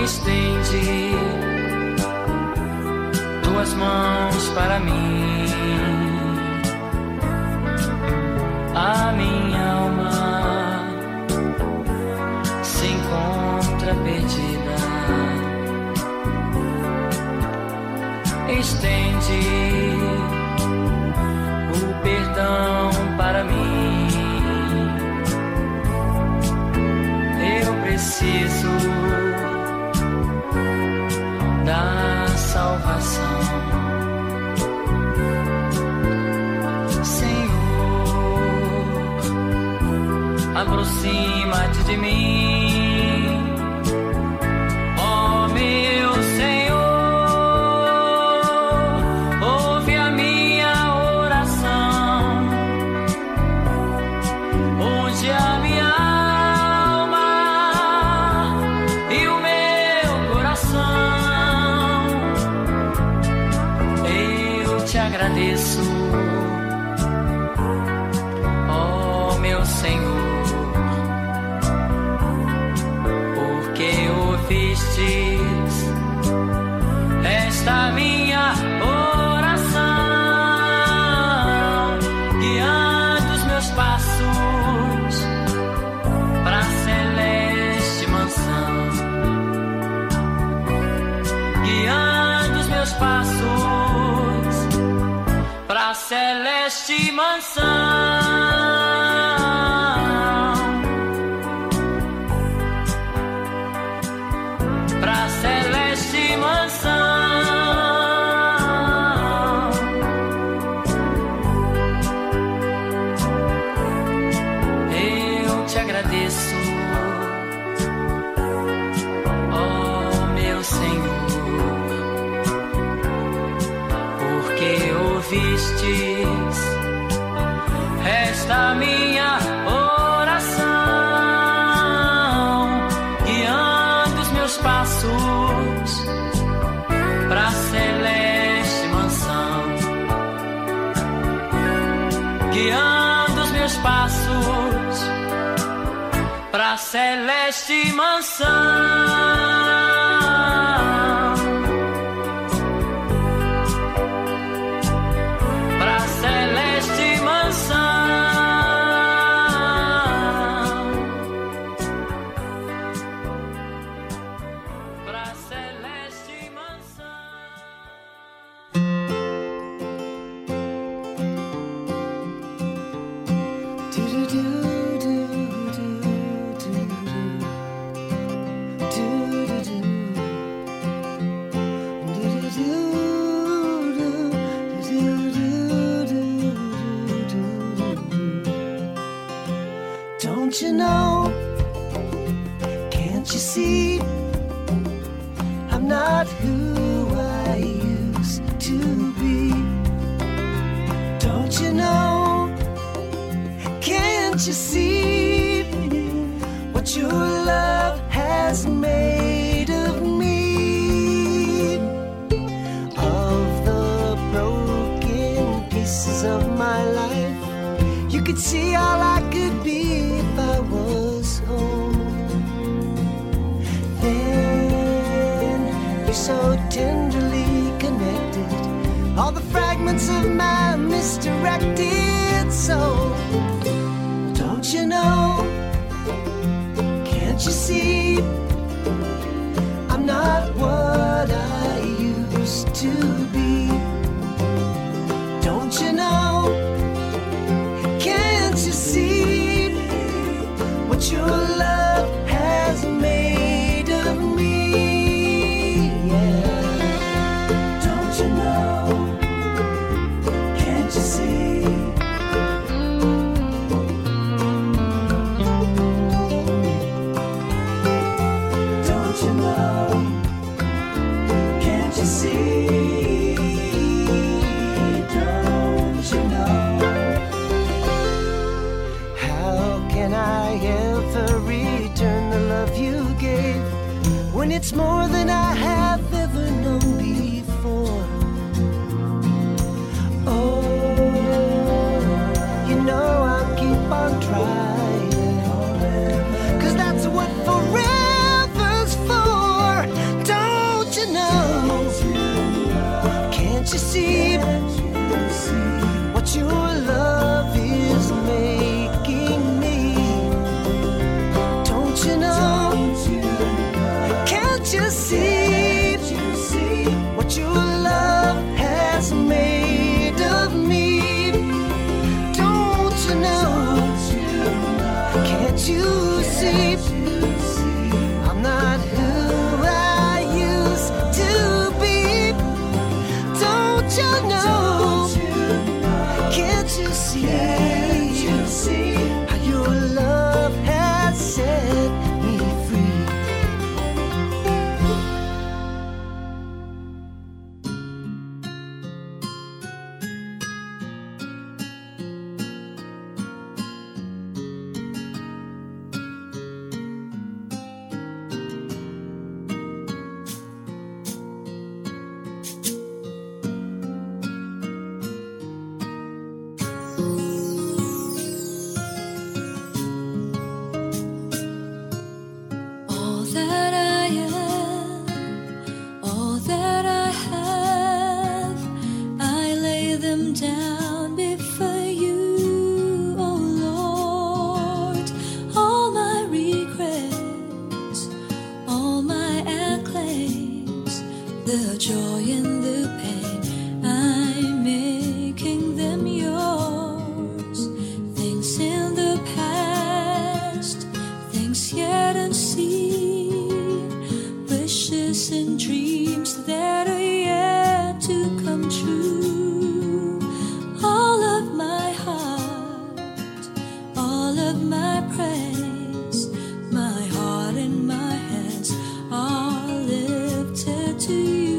estende tuas mãos para mim. A minha alma se encontra perdida. Estende o perdão para mim. Eu preciso da salvação, Senhor, aproxima-te de mim, ó meu Senhor, ouve a minha oração, onde a minha alma e o meu coração. Te agradeço, ó meu Senhor, porque ouviste esta minha oração, guiando os meus passos para a celeste mansão, guiando os meus passos pra celeste mansão. Pra celeste mansão. Eu te agradeço, ó meu Senhor, vistes esta minha oração, guiando os meus passos pra celeste mansão, guiando os meus passos pra celeste mansão. Trying, 'cause that's what forever's for. sheep. I'm not who I used to be. Don't you know? Can't you see? Can't you see how your love has set me to you.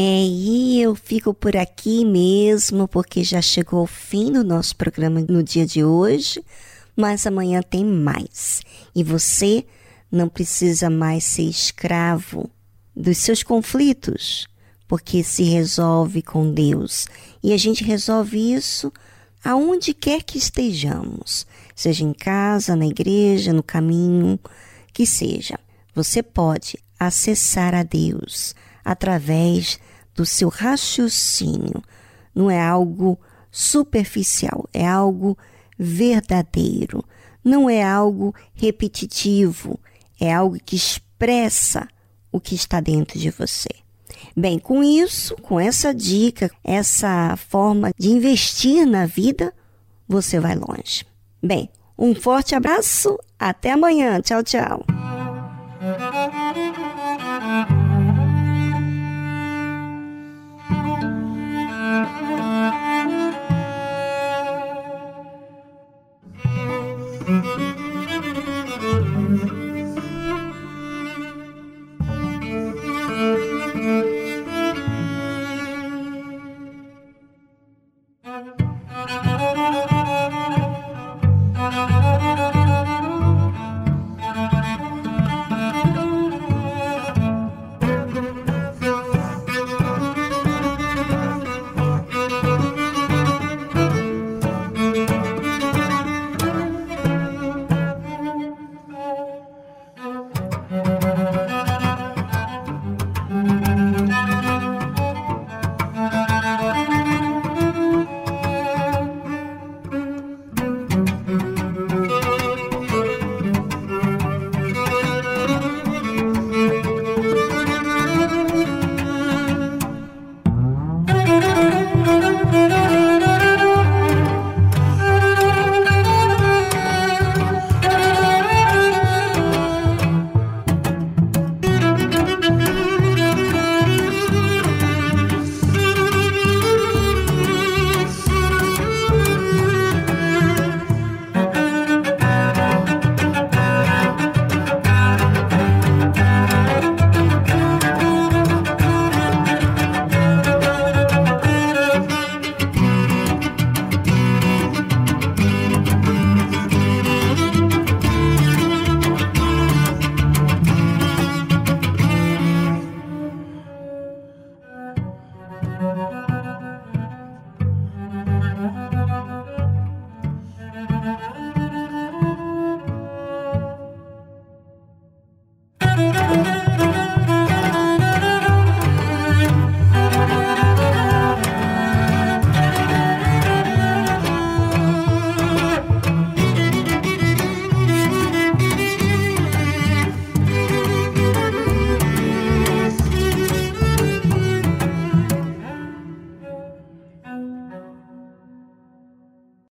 É, e eu fico por aqui mesmo, porque já chegou o fim do nosso programa no dia de hoje, mas amanhã tem mais. E você não precisa mais ser escravo dos seus conflitos, porque se resolve com Deus. E a gente resolve isso aonde quer que estejamos, seja em casa, na igreja, no caminho, que seja. Você pode acessar a Deus através do seu raciocínio. Não é algo superficial, é algo verdadeiro. Não é algo repetitivo, é algo que expressa o que está dentro de você. Bem, com isso, com essa dica, essa forma de investir na vida, você vai longe. Bem, um forte abraço, até amanhã. Tchau, tchau.